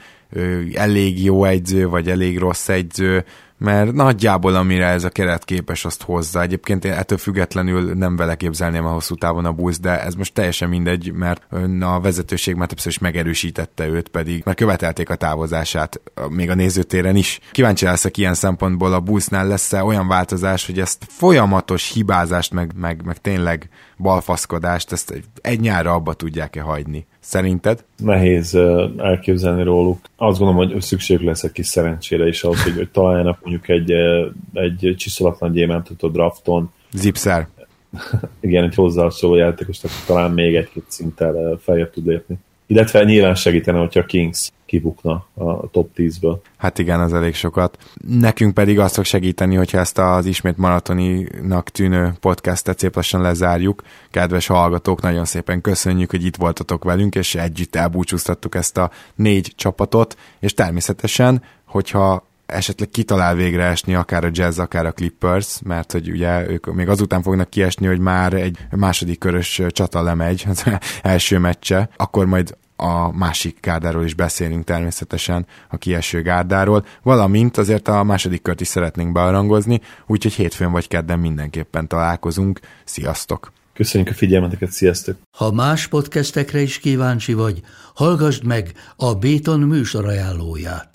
elég jó egyző, vagy elég rossz egyző, mert nagyjából amire ez a keret képes, azt hozza. Egyébként én ettől függetlenül nem vele képzelném a hosszú távon a Bulls, de ez most teljesen mindegy, mert a vezetőség már többször is megerősítette őt, pedig mert követelték a távozását, még a nézőtéren is. Kíváncsi leszek ilyen szempontból, a Bullsnál lesz-e olyan változás, hogy ezt folyamatos hibázást, meg tényleg balfaszkodást, ezt egy nyárra abba tudják-e hagyni? Szerinted? Nehéz elképzelni róluk. Azt gondolom, hogy szükség lesz egy kis szerencsére is ahhoz, hogy találjanak mondjuk egy csiszolatlan gyémántot a drafton. Zipszer. Igen, egy hozzászóló játékost, akkor talán még egy-két szinttel feljebb tud lépni. Illetve nyilván segítene, hogyha a Kings kibukna a top 10-ből. Hát igen, az elég sokat. Nekünk pedig azt fog segíteni, hogyha ezt az ismét maratoninak tűnő podcastet szép lassan lezárjuk. Kedves hallgatók, nagyon szépen köszönjük, hogy itt voltatok velünk, és együtt elbúcsúztattuk ezt a 4 csapatot, és természetesen, hogyha esetleg ki talál végre esni akár a Jazz, akár a Clippers, mert hogy ugye ők még azután fognak kiesni, hogy már egy második körös csata lemegy az első meccse, akkor majd a másik gárdáról is beszélünk természetesen, a kieső gárdáról, valamint azért a második kört is szeretnénk bearangozni, úgyhogy hétfőn vagy kedden mindenképpen találkozunk. Sziasztok! Köszönjük a figyelmeteket, sziasztok! Ha más podcastekre is kíváncsi vagy, hallgassd meg a Béton műsor ajánlóját.